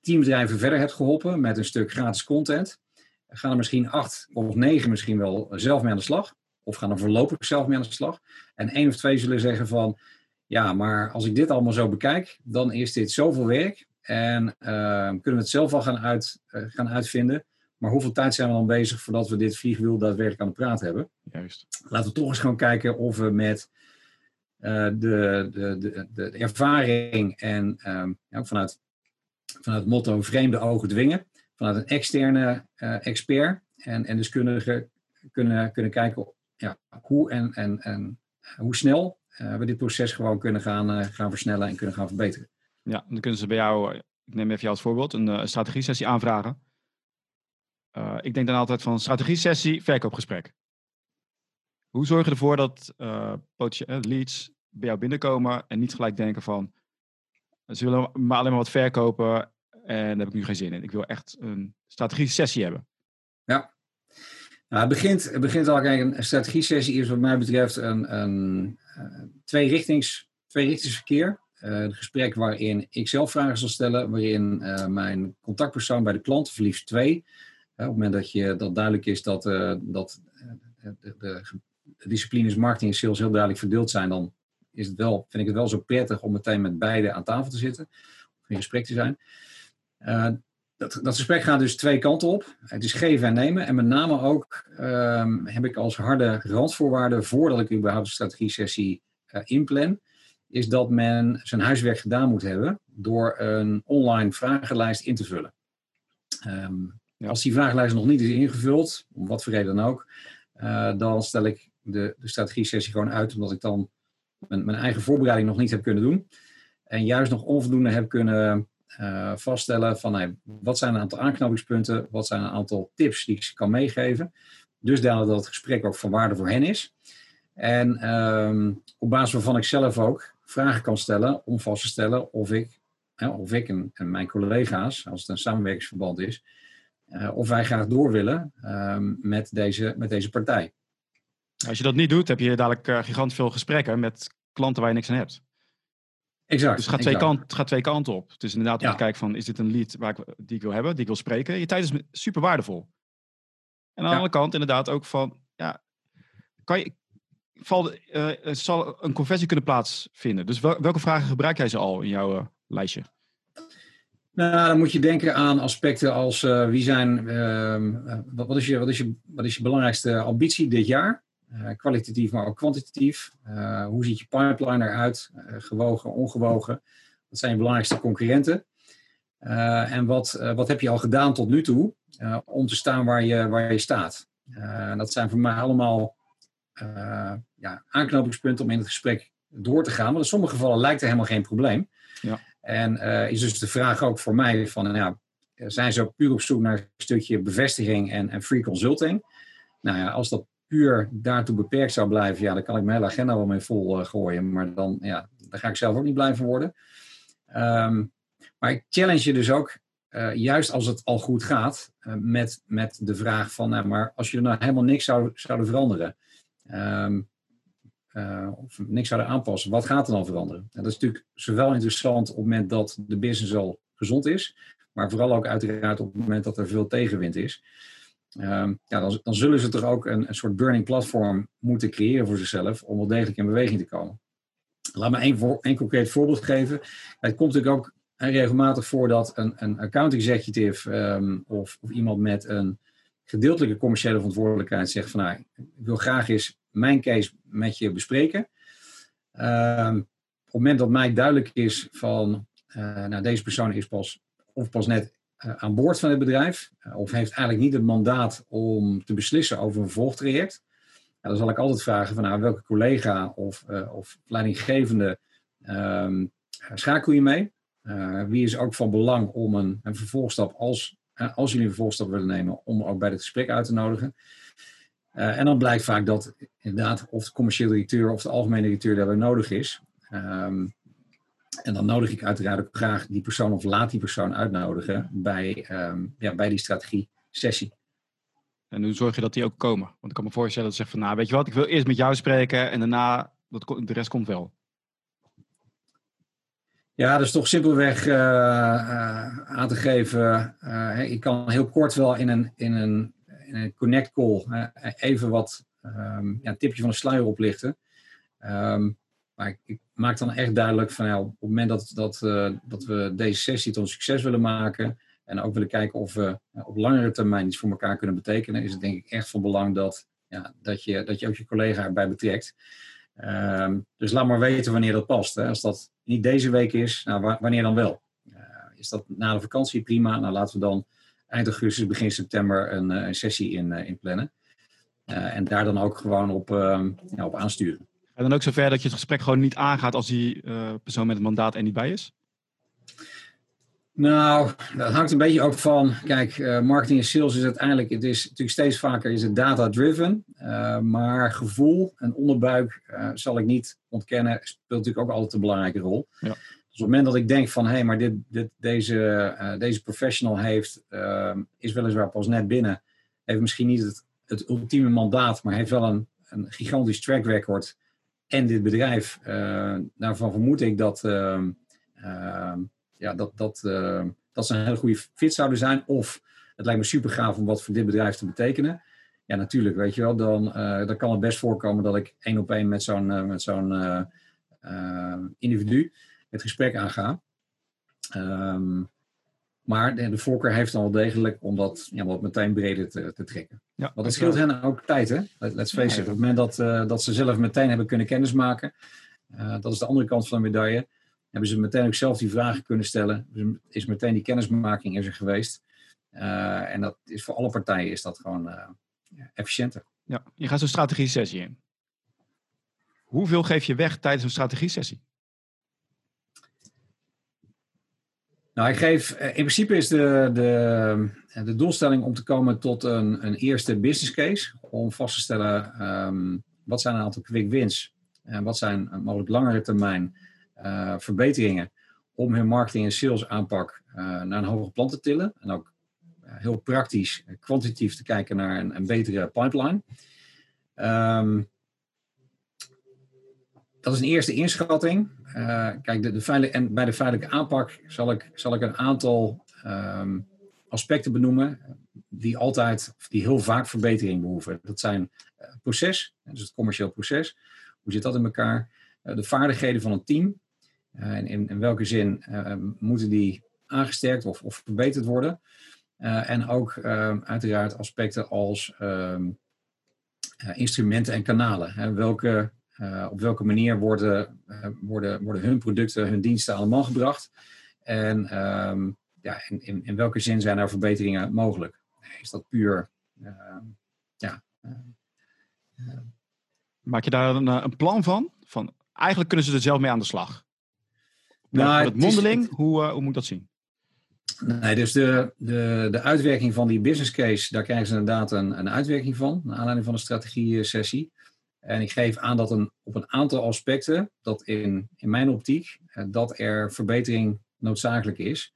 10 bedrijven verder hebt geholpen met een stuk gratis content, gaan er misschien 8 of 9 misschien wel zelf mee aan de slag. Of gaan er voorlopig zelf mee aan de slag. En 1 of 2 zullen zeggen van, ja, maar als ik dit allemaal zo bekijk, dan is dit zoveel werk. En kunnen we het zelf al gaan uitvinden. Maar hoeveel tijd zijn we dan bezig voordat we dit vliegwiel daadwerkelijk aan de praat hebben? Juist. Laten we toch eens gewoon kijken of we met de ervaring en ook vanuit het motto vreemde ogen dwingen, vanuit een externe expert en deskundige kunnen kijken hoe en hoe snel we dit proces gewoon kunnen gaan versnellen en kunnen gaan verbeteren. Ja, dan kunnen ze bij jou, ik neem even jou als voorbeeld, een strategie sessie aanvragen. Ik denk dan altijd van strategie sessie, verkoopgesprek. Hoe zorg je ervoor dat leads bij jou binnenkomen en niet gelijk denken van ze willen maar alleen maar wat verkopen en daar heb ik nu geen zin in. Ik wil echt een strategie sessie hebben. Ja, nou, het begint al. Kijk, een strategie sessie is wat mij betreft een tweerichtingsverkeer. Een gesprek waarin ik zelf vragen zal stellen, waarin mijn contactpersoon bij de klant, of liefst twee, op het moment dat duidelijk is dat de disciplines marketing en sales heel duidelijk verdeeld zijn, dan is het wel, vind ik het wel zo prettig om meteen met beide aan tafel te zitten, of in gesprek te zijn. Dat gesprek gaat dus twee kanten op. Het is geven en nemen. En met name ook heb ik als harde randvoorwaarde, voordat ik überhaupt een strategie-sessie inplan, is dat men zijn huiswerk gedaan moet hebben door een online vragenlijst in te vullen. Als die vragenlijst nog niet is ingevuld, om wat voor reden dan ook, dan stel ik de strategie-sessie gewoon uit, omdat ik dan mijn eigen voorbereiding nog niet heb kunnen doen. En juist nog onvoldoende heb kunnen vaststellen van wat zijn een aantal aanknopingspunten, wat zijn een aantal tips die ik ze kan meegeven. Dus dat het gesprek ook van waarde voor hen is. En op basis waarvan ik zelf ook vragen kan stellen om vast te stellen of ik en mijn collega's, als het een samenwerkingsverband is, of wij graag door willen met deze partij. Als je dat niet doet, heb je dadelijk gigantisch veel gesprekken met klanten waar je niks aan hebt. Exact. Dus het gaat twee kanten op. Het is inderdaad om te kijken van, is dit een lead die ik wil hebben, die ik wil spreken? Je tijd is super waardevol. En aan de andere kant inderdaad ook van, zal een conversie kunnen plaatsvinden? Dus welke vragen gebruik jij ze al in jouw lijstje? Nou, dan moet je denken aan aspecten als wat is je belangrijkste ambitie dit jaar? Kwalitatief, maar ook kwantitatief. Hoe ziet je pipeline eruit? Gewogen, ongewogen. Wat zijn je belangrijkste concurrenten? En wat heb je al gedaan tot nu toe om te staan waar je staat? Dat zijn voor mij allemaal aanknopingspunten om in het gesprek door te gaan. Want in sommige gevallen lijkt er helemaal geen probleem. Ja. En is dus de vraag ook voor mij van, zijn ze ook puur op zoek naar een stukje bevestiging en free consulting? Nou ja, als dat puur daartoe beperkt zou blijven, dan kan ik mijn hele agenda wel mee vol gooien. Maar dan, daar ga ik zelf ook niet blij van worden. Maar ik challenge je dus ook, juist als het al goed gaat, met de vraag van, maar als je nou helemaal niks zouden veranderen, of niks zouden aanpassen, wat gaat er dan veranderen? En dat is natuurlijk zowel interessant op het moment dat de business al gezond is, maar vooral ook uiteraard op het moment dat er veel tegenwind is. Dan zullen ze toch ook een soort burning platform moeten creëren voor zichzelf om wel degelijk in beweging te komen. Laat me één concreet voorbeeld geven. Het komt natuurlijk ook regelmatig voor dat een account executive of iemand met een gedeeltelijke commerciële verantwoordelijkheid zegt van, ik wil graag eens mijn case met je bespreken. Op het moment dat mij duidelijk is van, deze persoon is pas net aan boord van het bedrijf, of heeft eigenlijk niet het mandaat om te beslissen over een vervolgtraject, dan zal ik altijd vragen van, welke collega of leidinggevende schakel je mee? Wie is ook van belang om een vervolgstap, als jullie een vervolgstap willen nemen, om ook bij dit gesprek uit te nodigen? En dan blijkt vaak dat inderdaad of de commercieel directeur of de algemene directeur daarbij nodig is. En dan nodig ik uiteraard ook graag die persoon of laat die persoon uitnodigen bij die strategie sessie. En hoe zorg je dat die ook komen? Want ik kan me voorstellen dat je zegt van, weet je wat, ik wil eerst met jou spreken en daarna, de rest komt wel. Ja, dat is toch simpelweg aan te geven. Ik kan heel kort wel in een connect call even wat tipje van de sluier oplichten. Maar ik maak dan echt duidelijk van ja, op het moment dat we deze sessie tot een succes willen maken en ook willen kijken of we op langere termijn iets voor elkaar kunnen betekenen, is het denk ik echt van belang dat je ook je collega erbij betrekt. Dus laat maar weten wanneer dat past. Hè. Als dat niet deze week is, nou, wanneer dan wel? Is dat na de vakantie? Prima. Nou, laten we dan eind augustus, begin september een sessie in plannen. En daar dan ook gewoon op aansturen. En dan ook zover dat je het gesprek gewoon niet aangaat als die persoon met het mandaat er niet bij is? Nou, dat hangt een beetje ook van... Kijk, marketing en sales is uiteindelijk... Het is natuurlijk steeds vaker is het data-driven. Maar gevoel en onderbuik zal ik niet ontkennen... speelt natuurlijk ook altijd een belangrijke rol. Ja. Dus op het moment dat ik denk van... Hé, maar deze professional heeft... Is weliswaar pas net binnen. Heeft misschien niet het ultieme mandaat... Maar heeft wel een gigantisch track record... En dit bedrijf, daarvan vermoed ik dat ze een hele goede fit zouden zijn. Of het lijkt me super gaaf om wat voor dit bedrijf te betekenen. Ja, natuurlijk, weet je wel. Dan kan het best voorkomen dat ik één op één met zo'n individu het gesprek aanga. Maar de voorkeur heeft dan wel degelijk om dat meteen breder te trekken. Ja, want dat scheelt hen ook tijd, hè? Let's face it. Op het moment dat ze zelf meteen hebben kunnen kennismaken, dat is de andere kant van de medaille, hebben ze meteen ook zelf die vragen kunnen stellen. Dus is meteen die kennismaking is er geweest. En dat is voor alle partijen is dat gewoon efficiënter. Ja, je gaat zo'n strategie-sessie in. Hoeveel geef je weg tijdens een strategie-sessie? Nou, ik geef, in principe is de doelstelling om te komen tot een eerste business case. Om vast te stellen wat zijn een aantal quick wins. En wat zijn mogelijk langere termijn verbeteringen. Om hun marketing en sales aanpak naar een hoger plan te tillen. En ook heel praktisch, kwantitatief te kijken naar een betere pipeline. Dat is een eerste inschatting. Kijk, bij de feitelijke aanpak zal ik een aantal aspecten benoemen die heel vaak verbetering behoeven. Dat zijn proces, dus het commercieel proces. Hoe zit dat in elkaar? De vaardigheden van een team. In welke zin moeten die aangesterkt of verbeterd worden? En ook uiteraard aspecten als instrumenten en kanalen. Hè, op welke manier worden hun producten, hun diensten aan de man gebracht? En in welke zin zijn er verbeteringen mogelijk? Is dat puur... Maak je daar een plan van? Eigenlijk kunnen ze er zelf mee aan de slag. Nou, het mondeling, hoe moet ik dat zien? Nee, dus de uitwerking van die business case, daar krijgen ze inderdaad een uitwerking van. Naar aanleiding van de strategie-sessie. En ik geef aan dat op een aantal aspecten, dat in mijn optiek, dat er verbetering noodzakelijk is.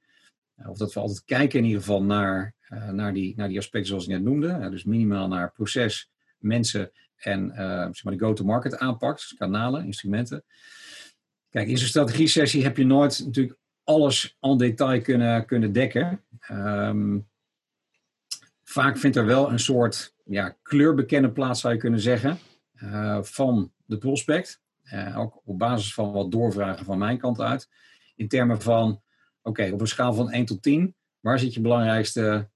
Of dat we altijd kijken in ieder geval naar die aspecten zoals ik net noemde. Dus minimaal naar proces, mensen en zeg maar de go-to-market aanpak, dus kanalen, instrumenten. Kijk, in zo'n strategie-sessie heb je nooit natuurlijk alles aan detail kunnen dekken. Vaak vindt er wel een soort kleurbekennen plaats, zou je kunnen zeggen. Van de prospect, ook op basis van wat doorvragen van mijn kant uit, in termen van, oké, op een schaal van 1 tot 10, waar zit je belangrijkste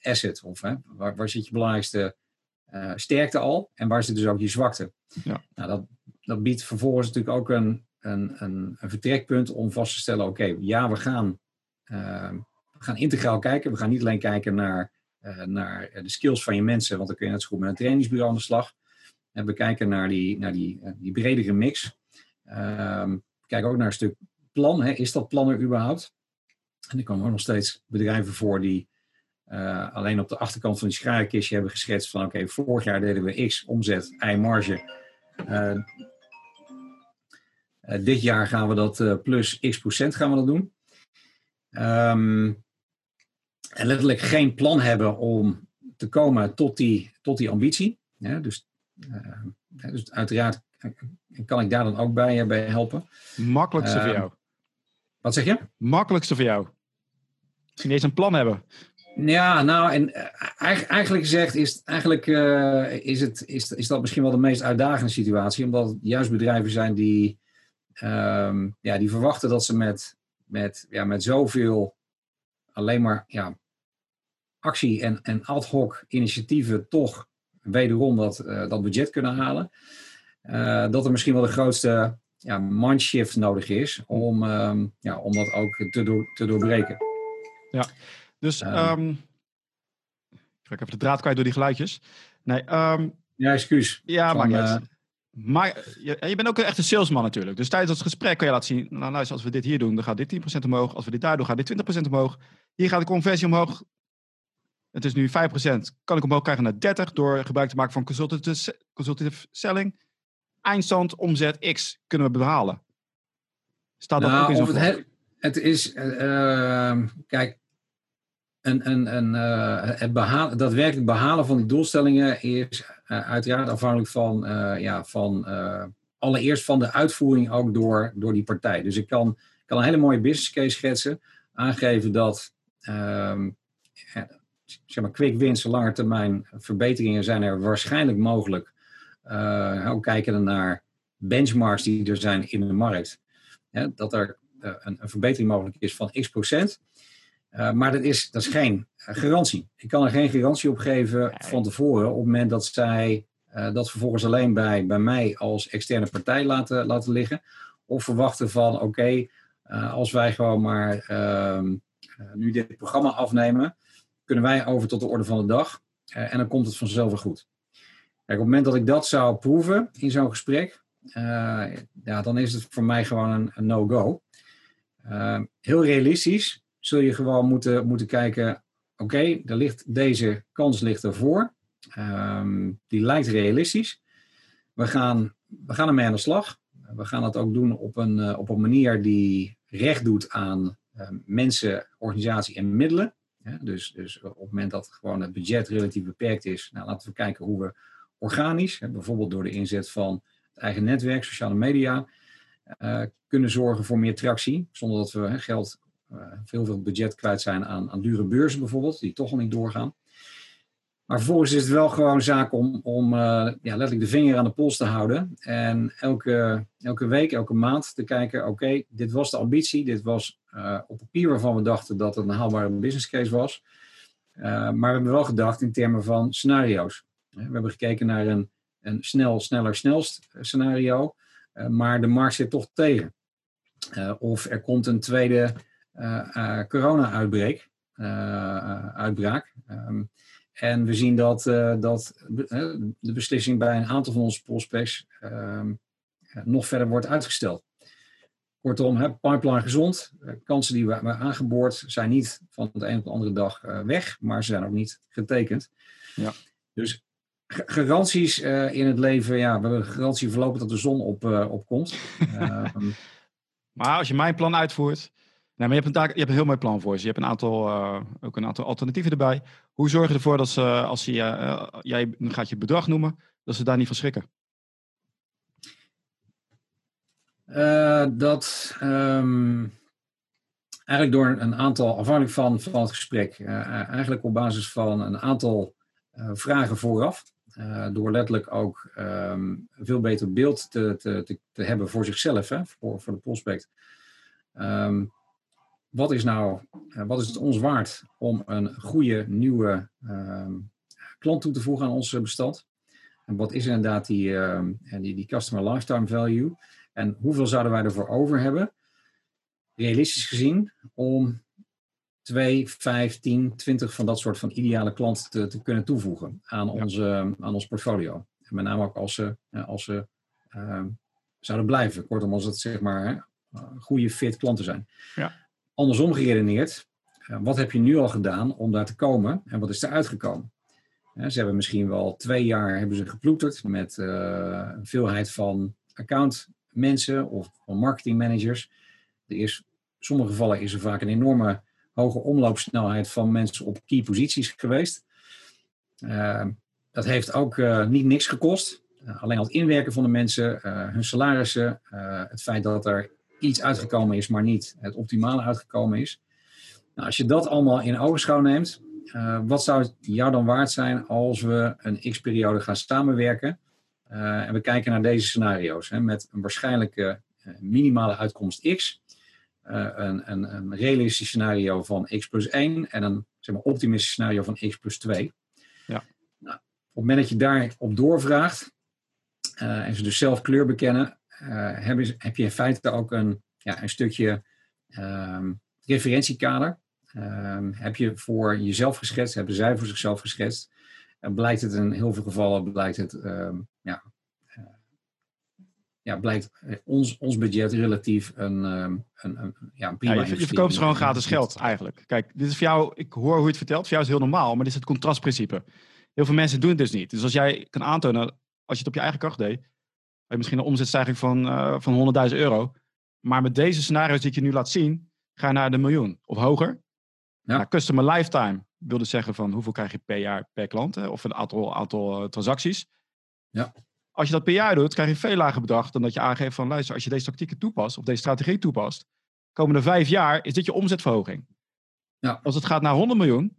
asset, of waar zit je belangrijkste sterkte al, en waar zit dus ook je zwakte? Ja. Nou, dat biedt vervolgens natuurlijk ook een vertrekpunt om vast te stellen, we gaan integraal kijken, we gaan niet alleen kijken naar de skills van je mensen, want dan kun je net zo goed met een trainingsbureau aan de slag. En we kijken naar die bredere mix. We kijken ook naar een stuk plan. Hè. Is dat plan er überhaupt? En er komen ook nog steeds bedrijven voor die alleen op de achterkant van die schaaikistje hebben geschetst van oké, vorig jaar deden we X omzet, Y marge. Dit jaar gaan we dat plus X% gaan we dat doen. En letterlijk geen plan hebben om te komen tot die ambitie. Ja, dus uiteraard kan ik daar dan ook bij helpen. Makkelijkste voor jou. Wat zeg je? Makkelijkste voor jou. Misschien eens een plan hebben. Ja, nou, en eigenlijk gezegd is dat misschien wel de meest uitdagende situatie. Omdat het juist bedrijven zijn die verwachten dat ze met zoveel alleen maar actie en ad hoc initiatieven toch wederom dat budget kunnen halen. Dat er misschien wel de grootste mindshift nodig is om dat ook te doorbreken. Ja. Dus, ik ga even de draad kwijt door die geluidjes. Nee, excuus. Ja, maakt niet uit. Maar je bent ook echt een salesman natuurlijk. Dus tijdens het gesprek kan je laten zien... Nou, luister, als we dit hier doen, dan gaat dit 10% omhoog. Als we dit daar doen, gaat dit 20% omhoog. Hier gaat de conversie omhoog. Het is nu 5%. Kan ik omhoog krijgen naar 30% door gebruik te maken van consultative selling. Eindstand, omzet, X kunnen we behalen. Staat dat ook in zo'n het is... kijk... Het behalen van die doelstellingen is uiteraard afhankelijk van allereerst van de uitvoering ook door die partij. Dus ik kan een hele mooie business case schetsen, aangeven dat quick wins, lange termijn verbeteringen zijn er waarschijnlijk mogelijk. Ook kijken naar benchmarks die er zijn in de markt. Dat er een verbetering mogelijk is van x%. Maar dat is geen garantie. Ik kan er geen garantie op geven van tevoren... op het moment dat zij dat vervolgens alleen bij mij als externe partij laten liggen. Of verwachten van als wij gewoon maar nu dit programma afnemen... kunnen wij over tot de orde van de dag. En dan komt het vanzelf wel goed. Kijk, op het moment dat ik dat zou proeven in zo'n gesprek... dan is het voor mij gewoon een no-go. Heel realistisch... zul je gewoon moeten kijken, deze kans ligt ervoor. Die lijkt realistisch. We gaan ermee aan de slag. We gaan dat ook doen op een manier die recht doet aan mensen, organisatie en middelen. Dus op het moment dat gewoon het budget relatief beperkt is, laten we kijken hoe we organisch, bijvoorbeeld door de inzet van het eigen netwerk, sociale media, kunnen zorgen voor meer tractie, zonder dat we geld... veel budget kwijt zijn aan dure beurzen bijvoorbeeld, die toch al niet doorgaan. Maar vervolgens is het wel gewoon zaak om letterlijk de vinger aan de pols te houden. En elke week, elke maand te kijken, dit was de ambitie. Dit was op papier waarvan we dachten dat het een haalbare business case was. Maar we hebben wel gedacht in termen van scenario's. We hebben gekeken naar een sneller, snelst scenario. Maar de markt zit toch tegen. Of er komt een tweede... corona-uitbraak. En we zien dat de beslissing bij een aantal van onze prospects nog verder wordt uitgesteld. Kortom, pipeline gezond. Kansen die we aangeboord zijn niet van de een op de andere dag weg, maar ze zijn ook niet getekend. Ja. Dus garanties in het leven, we hebben garantie voorlopig dat de zon opkomt. Maar als je mijn plan uitvoert... Nee, maar je hebt een heel mooi plan voor ze. Je hebt ook een aantal alternatieven erbij. Hoe zorg je ervoor dat ze, als jij gaat je bedrag noemen, dat ze daar niet van schrikken? Eigenlijk door een aantal, afhankelijk van het gesprek, eigenlijk op basis van een aantal vragen vooraf, door letterlijk ook veel beter beeld te hebben voor zichzelf, voor de prospect. Wat is het ons waard om een goede nieuwe klant toe te voegen aan ons bestand? En wat is inderdaad die customer lifetime value? En hoeveel zouden wij ervoor over hebben? Realistisch gezien om 2, 5, 10, 20 van dat soort van ideale klanten te kunnen toevoegen aan ons portfolio. En met name ook als ze zouden blijven. Kortom, als het zeg maar goede fit klanten zijn. Ja. Andersom geredeneerd, wat heb je nu al gedaan om daar te komen en wat is er uitgekomen? Ze hebben misschien wel 2 jaar geploeterd met een veelheid van accountmensen of van marketingmanagers. In sommige gevallen is er vaak een enorme hoge omloopsnelheid van mensen op key posities geweest. Dat heeft ook niet niks gekost. Alleen al het inwerken van de mensen, hun salarissen, het feit dat er iets uitgekomen is, maar niet het optimale uitgekomen is. Nou, als je dat allemaal in oogschouw neemt, Wat zou het jou dan waard zijn als we een x-periode gaan samenwerken? En we kijken naar deze scenario's. Hè, met een waarschijnlijke minimale uitkomst x. Een realistisch scenario van x plus 1. En een optimistisch scenario van x plus 2. Ja. Nou, op het moment dat je daarop doorvraagt. En ze dus zelf kleur bekennen. Heb je in feite ook een stukje referentiekader. Heb je voor jezelf geschetst? Hebben zij voor zichzelf geschetst? En blijkt het in heel veel gevallen, ons budget relatief een prima investering. Je verkoopt gewoon gratis geld eigenlijk. Kijk, dit is voor jou, ik hoor hoe je het vertelt, voor jou is het heel normaal, maar dit is het contrastprincipe. Heel veel mensen doen het dus niet. Dus als jij kan aantonen, als je het op je eigen kracht deed, had je misschien een omzetstijging van €100.000. Maar met deze scenario's die ik je nu laat zien, ga je naar de miljoen of hoger. Ja. Nou, customer lifetime wilde zeggen van hoeveel krijg je per jaar per klant, hè? Of een aantal transacties. Ja. Als je dat per jaar doet, krijg je een veel lager bedrag dan dat je aangeeft van luister, als je deze tactieken toepast of deze strategie toepast, komende 5 jaar is dit je omzetverhoging. Ja. Als het gaat naar 100 miljoen,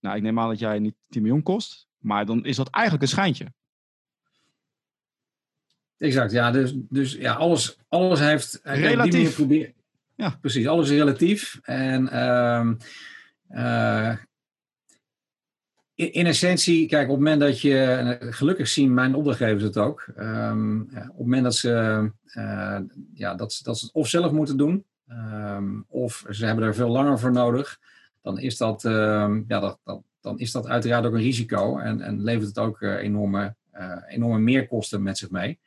nou ik neem aan dat jij niet 10 miljoen kost, maar dan is dat eigenlijk een schijntje. Exact, ja. Dus alles heeft... Relatief. Ja, precies. Alles is relatief. En in essentie, kijk, op het moment dat je... Gelukkig zien mijn opdrachtgevers het ook. Op het moment dat ze... dat ze het of zelf moeten doen... Of ze hebben er veel langer voor nodig... Dan is dat, dan is dat uiteraard ook een risico. En levert het ook enorme meerkosten met zich mee.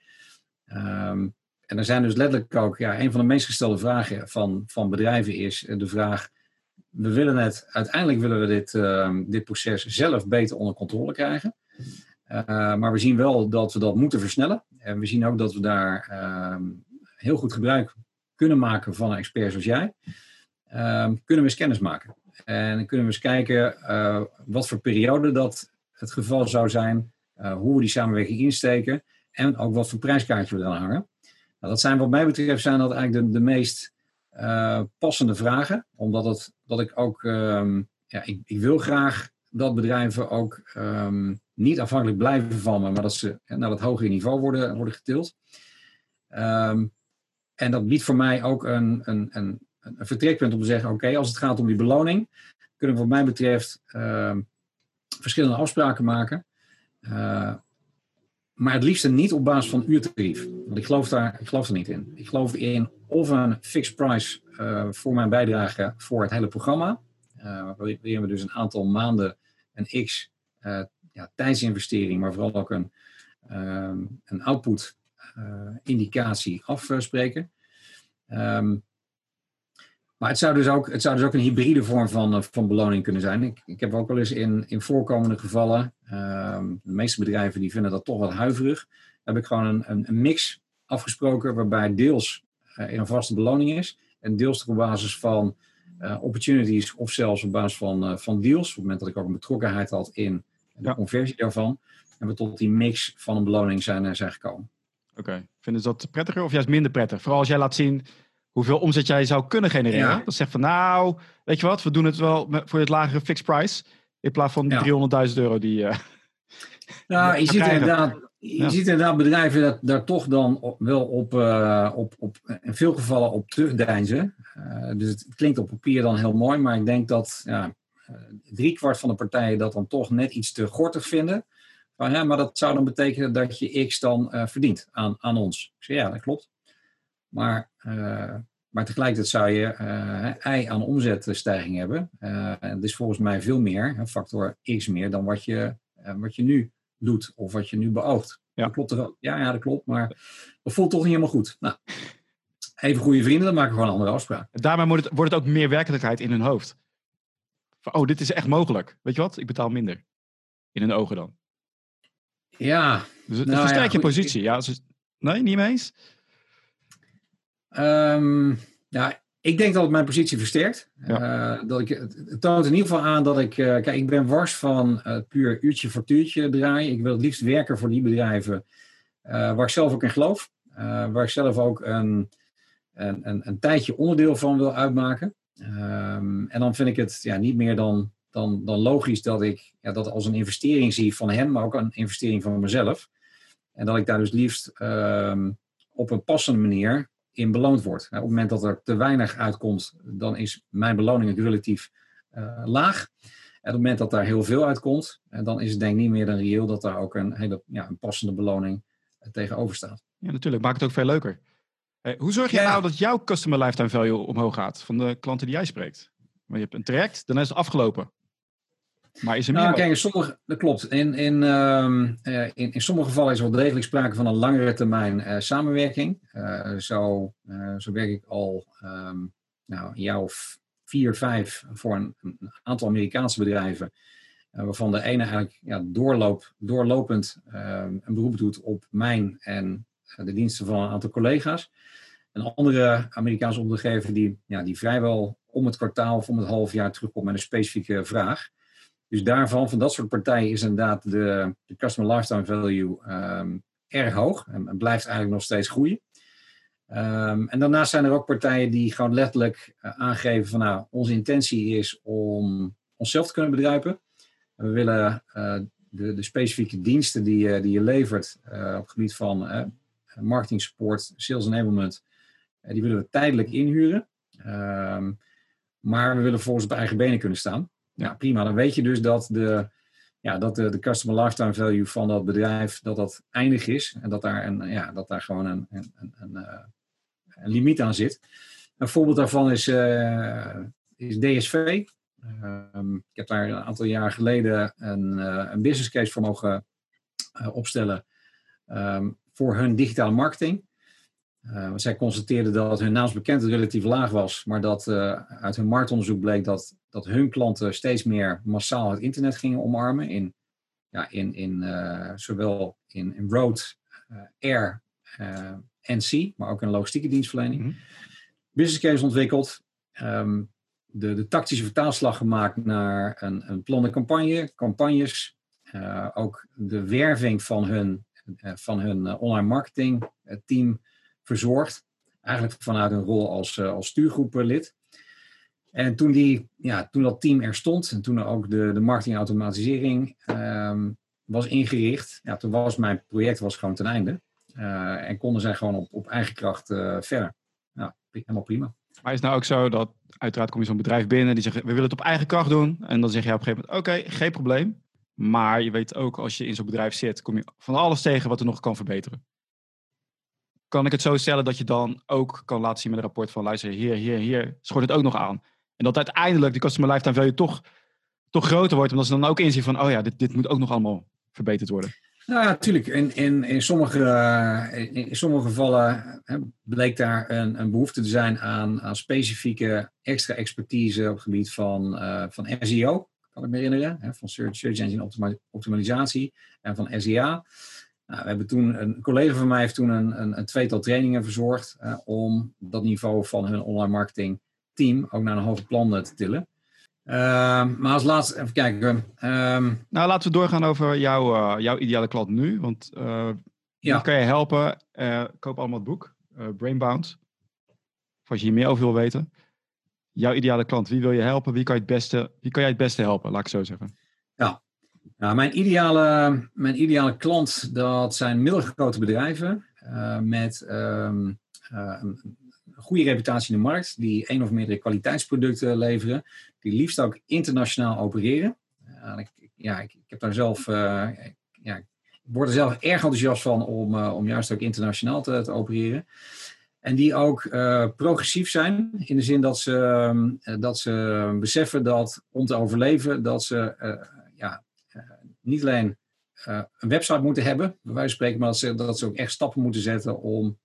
En er zijn dus letterlijk ook... Ja, een van de meest gestelde vragen van bedrijven is de vraag... Uiteindelijk willen we dit proces zelf beter onder controle krijgen. Maar we zien wel dat we dat moeten versnellen. En we zien ook dat we daar heel goed gebruik kunnen maken van experts als jij. Kunnen we eens kennis maken. En kunnen we eens kijken wat voor periode dat het geval zou zijn. Hoe we die samenwerking insteken. En ook wat voor prijskaartje we dan hangen. Nou, dat zijn wat mij betreft eigenlijk de meest passende vragen. Omdat ik wil graag dat bedrijven ook niet afhankelijk blijven van me. Maar dat ze naar dat hogere niveau worden getild. En dat biedt voor mij ook een vertrekpunt om te zeggen. Oké, als het gaat om die beloning. Kunnen we wat mij betreft verschillende afspraken maken. Maar het liefst niet op basis van uurtarief. Want ik geloof daar niet in. Ik geloof in of een fixed price voor mijn bijdrage voor het hele programma. Waarin we dus een aantal maanden een x tijdsinvestering, maar vooral ook een output indicatie afspreken. Maar het zou dus ook een hybride vorm van beloning kunnen zijn. Ik heb ook wel eens in voorkomende gevallen... De meeste bedrijven die vinden dat toch wat huiverig. Daar heb ik gewoon een mix afgesproken... waarbij deels in een vaste beloning is... en deels op basis van opportunities... of zelfs op basis van deals. Op het moment dat ik ook een betrokkenheid had in de conversie daarvan... en we tot die mix van een beloning zijn gekomen. Oké. Vinden ze dat prettiger of juist minder prettig? Vooral als jij laat zien... hoeveel omzet jij zou kunnen genereren. Ja. Dat zegt van weet je wat, we doen het wel voor het lagere fixed price. In plaats van €300.000 die... Je ziet inderdaad bedrijven dat daar toch dan wel op in veel gevallen op terugdeinzen. Dus het klinkt op papier dan heel mooi. Maar ik denk dat 3/4 van de partijen dat dan toch net iets te gortig vinden. Maar dat zou dan betekenen dat je x dan verdient aan ons. Ik zeg, ja, dat klopt. Maar tegelijkertijd zou je y aan omzetstijging hebben. Dat is volgens mij veel meer, factor x meer, dan wat je nu doet of wat je nu beoogt. Ja. Dat klopt er ook. Ja, dat klopt, maar dat voelt toch niet helemaal goed. Nou, even goede vrienden, dan maken we gewoon een andere afspraak. Daarmee wordt het ook meer werkelijkheid in hun hoofd. Van, dit is echt mogelijk. Weet je wat? Ik betaal minder. In hun ogen dan. Ja. Dus het versterkt je positie. Nee, niet mee eens? Ik denk dat het mijn positie versterkt. Het toont in ieder geval aan dat ik... ik ben wars van puur uurtje factuurtje draaien. Ik wil het liefst werken voor die bedrijven waar ik zelf ook in geloof. Waar ik zelf ook een tijdje onderdeel van wil uitmaken. En dan vind ik het niet meer dan dan logisch dat ik dat als een investering zie van hen, maar ook een investering van mezelf. En dat ik daar dus liefst op een passende manier in beloond word. Op het moment dat er te weinig uitkomt, dan is mijn beloning relatief laag. En op het moment dat daar heel veel uitkomt, dan is het denk ik niet meer dan reëel dat daar ook een hele een passende beloning tegenover staat. Ja, natuurlijk. Maakt het ook veel leuker. Hoe zorg je nou dat jouw customer lifetime value omhoog gaat van de klanten die jij spreekt? Maar je hebt een traject, dan is het afgelopen. Maar is er meer? Kijk, dat klopt. In sommige gevallen is er wel degelijk sprake van een langere termijn samenwerking. Zo werk ik al een jaar of 4, 5 voor een aantal Amerikaanse bedrijven. Waarvan de ene eigenlijk doorlopend een beroep doet op mijn en de diensten van een aantal collega's. Een andere Amerikaanse opdrachtgever die vrijwel om het kwartaal of om het half jaar terugkomt met een specifieke vraag. Dus daarvan, van dat soort partijen, is inderdaad de customer lifetime value erg hoog. En blijft eigenlijk nog steeds groeien. En daarnaast zijn er ook partijen die gewoon letterlijk aangeven van onze intentie is om onszelf te kunnen bedruipen. En we willen de specifieke diensten die je levert op het gebied van marketing support, sales enablement, die willen we tijdelijk inhuren. Maar we willen volgens op eigen benen kunnen staan. Ja, prima. Dan weet je dus dat de customer lifetime value van dat bedrijf dat eindig is. En dat daar gewoon een limiet aan zit. Een voorbeeld daarvan is DSV. Ik heb daar een aantal jaar geleden een business case voor mogen opstellen voor hun digitale marketing. Want zij constateerden dat hun naamsbekendheid relatief laag was, maar dat uit hun marktonderzoek bleek dat hun klanten steeds meer massaal het internet gingen omarmen. Zowel in road, air en sea, maar ook in logistieke dienstverlening. Mm-hmm. Business case ontwikkeld, de tactische vertaalslag gemaakt naar een plannen campagnes. Ook de werving van hun online marketing team verzorgd. Eigenlijk vanuit een rol als stuurgroeplid. En toen dat team er stond en toen ook de marketingautomatisering was ingericht, toen was mijn project gewoon ten einde. En konden zij gewoon op eigen kracht verder. Nou, helemaal prima. Maar is het nou ook zo dat, uiteraard kom je zo'n bedrijf binnen die zegt, we willen het op eigen kracht doen. En dan zeg je op een gegeven moment, oké, geen probleem. Maar je weet ook, als je in zo'n bedrijf zit, kom je van alles tegen wat er nog kan verbeteren. Kan ik het zo stellen dat je dan ook kan laten zien met een rapport van, luister, hier, schort het ook nog aan. En dat uiteindelijk de customer lifetime value toch groter wordt, omdat ze dan ook inzien van, dit moet ook nog allemaal verbeterd worden. Nou ja, natuurlijk. In sommige gevallen bleek daar een behoefte te zijn aan specifieke extra expertise op het gebied van SEO, kan ik me herinneren, van Search Engine Optimalisatie en van SEA. Nou, een collega van mij heeft toen een tweetal trainingen verzorgd om dat niveau van hun online marketing team ook naar een hoger plan te tillen. Maar als laatste, even kijken. Laten we doorgaan over jouw ideale klant nu. Want die kan je helpen. Koop allemaal het boek, Brainbound. Of als je hier meer over wil weten. Jouw ideale klant, wie wil je helpen? Wie kan jij het beste helpen, laat ik zo zeggen. Ja. Nou, mijn ideale klant, dat zijn middelgrote bedrijven met een goede reputatie in de markt, die één of meerdere kwaliteitsproducten leveren, die liefst ook internationaal opereren. Ik word er zelf erg enthousiast van om juist ook internationaal te opereren. En die ook progressief zijn, in de zin dat ze beseffen dat om te overleven, dat ze niet alleen een website moeten hebben, bij wijze van spreken, maar dat ze ook echt stappen moeten zetten om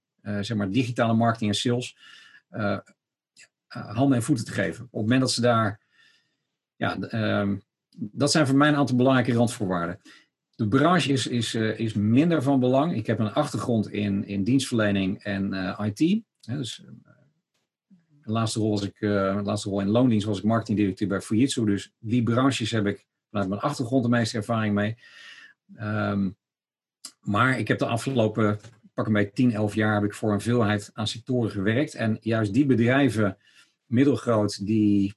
digitale marketing en sales handen en voeten te geven. Op het moment dat ze daar... dat zijn voor mij een aantal belangrijke randvoorwaarden. De branche is minder van belang. Ik heb een achtergrond in dienstverlening en IT. De laatste rol in loondienst was ik marketingdirecteur bij Fujitsu. Dus die branches heb ik vanuit mijn achtergrond de meeste ervaring mee. Maar ik heb de afgelopen 10-11 jaar heb ik voor een veelheid aan sectoren gewerkt. En juist die bedrijven, middelgroot, die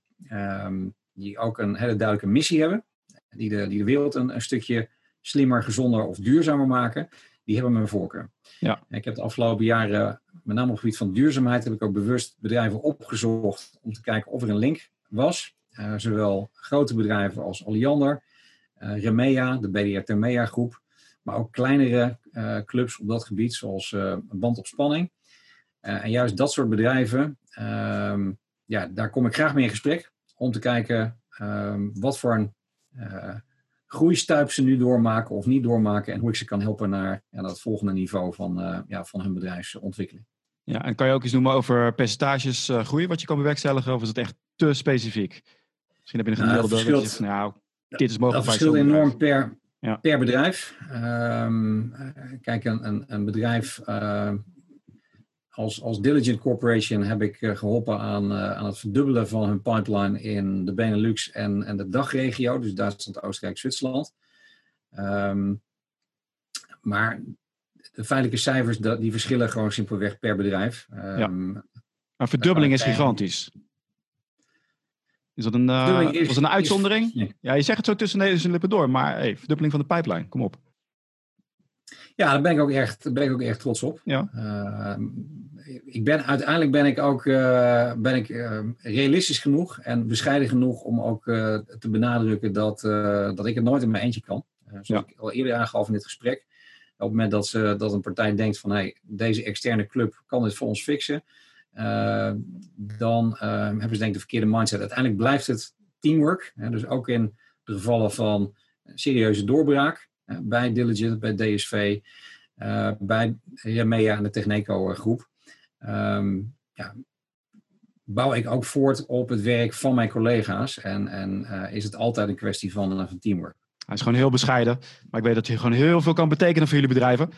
die ook een hele duidelijke missie hebben, die de wereld een stukje slimmer, gezonder of duurzamer maken, die hebben mijn voorkeur. Ja. Ik heb de afgelopen jaren, met name op het gebied van duurzaamheid, heb ik ook bewust bedrijven opgezocht om te kijken of er een link was. Zowel grote bedrijven als Alliander, Remea, de BDR Thermea groep, maar ook kleinere clubs op dat gebied, zoals Band op Spanning. En juist dat soort bedrijven, daar kom ik graag mee in gesprek om te kijken wat voor een groeistuip ze nu doormaken of niet doormaken en hoe ik ze kan helpen naar dat volgende niveau van hun bedrijfsontwikkeling. Ja, en kan je ook iets noemen over percentages groei wat je kan bewerkstelligen of is het echt te specifiek? Misschien heb je een gemiddelde dat je zegt, dit is mogelijk. Dat verschilt enorm per bedrijf. Kijk, een bedrijf als Diligent Corporation heb ik geholpen aan het verdubbelen van hun pipeline in de Benelux en de DACH-regio, dus Duitsland, Oostenrijk, Zwitserland. Maar de feitelijke cijfers die verschillen gewoon simpelweg per bedrijf. Maar verdubbeling is gigantisch. Is dat was een uitzondering? Ja, je zegt het zo tussen neus en lippen door, maar verdubbeling van de pipeline, kom op. Ja, daar ben ik ook echt trots op. Ja. Ik ben uiteindelijk ook realistisch genoeg en bescheiden genoeg om ook te benadrukken dat ik het nooit in mijn eentje kan. Zoals ik al eerder aangaf in dit gesprek. Op het moment dat een partij denkt van deze externe club kan dit voor ons fixen. Dan hebben ze denk ik de verkeerde mindset. Uiteindelijk blijft het teamwork. Dus ook in de gevallen van serieuze doorbraak. Bij Diligent, bij DSV, bij Jamea en de Techneco groep. Bouw ik ook voort op het werk van mijn collega's. En is het altijd een kwestie van teamwork. Hij is gewoon heel bescheiden. Maar ik weet dat je gewoon heel veel kan betekenen voor jullie bedrijven.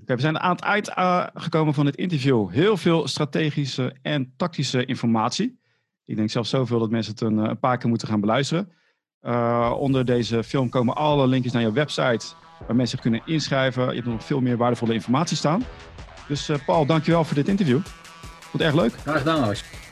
Okay, we zijn aan het eind gekomen van dit interview. Heel veel strategische en tactische informatie. Ik denk zelfs zoveel dat mensen het een paar keer moeten gaan beluisteren. Onder deze film komen alle linkjes naar je website waar mensen zich kunnen inschrijven. Je hebt nog veel meer waardevolle informatie staan. Dus Paul, dankjewel voor dit interview. Vond het erg leuk. Graag gedaan, Roos.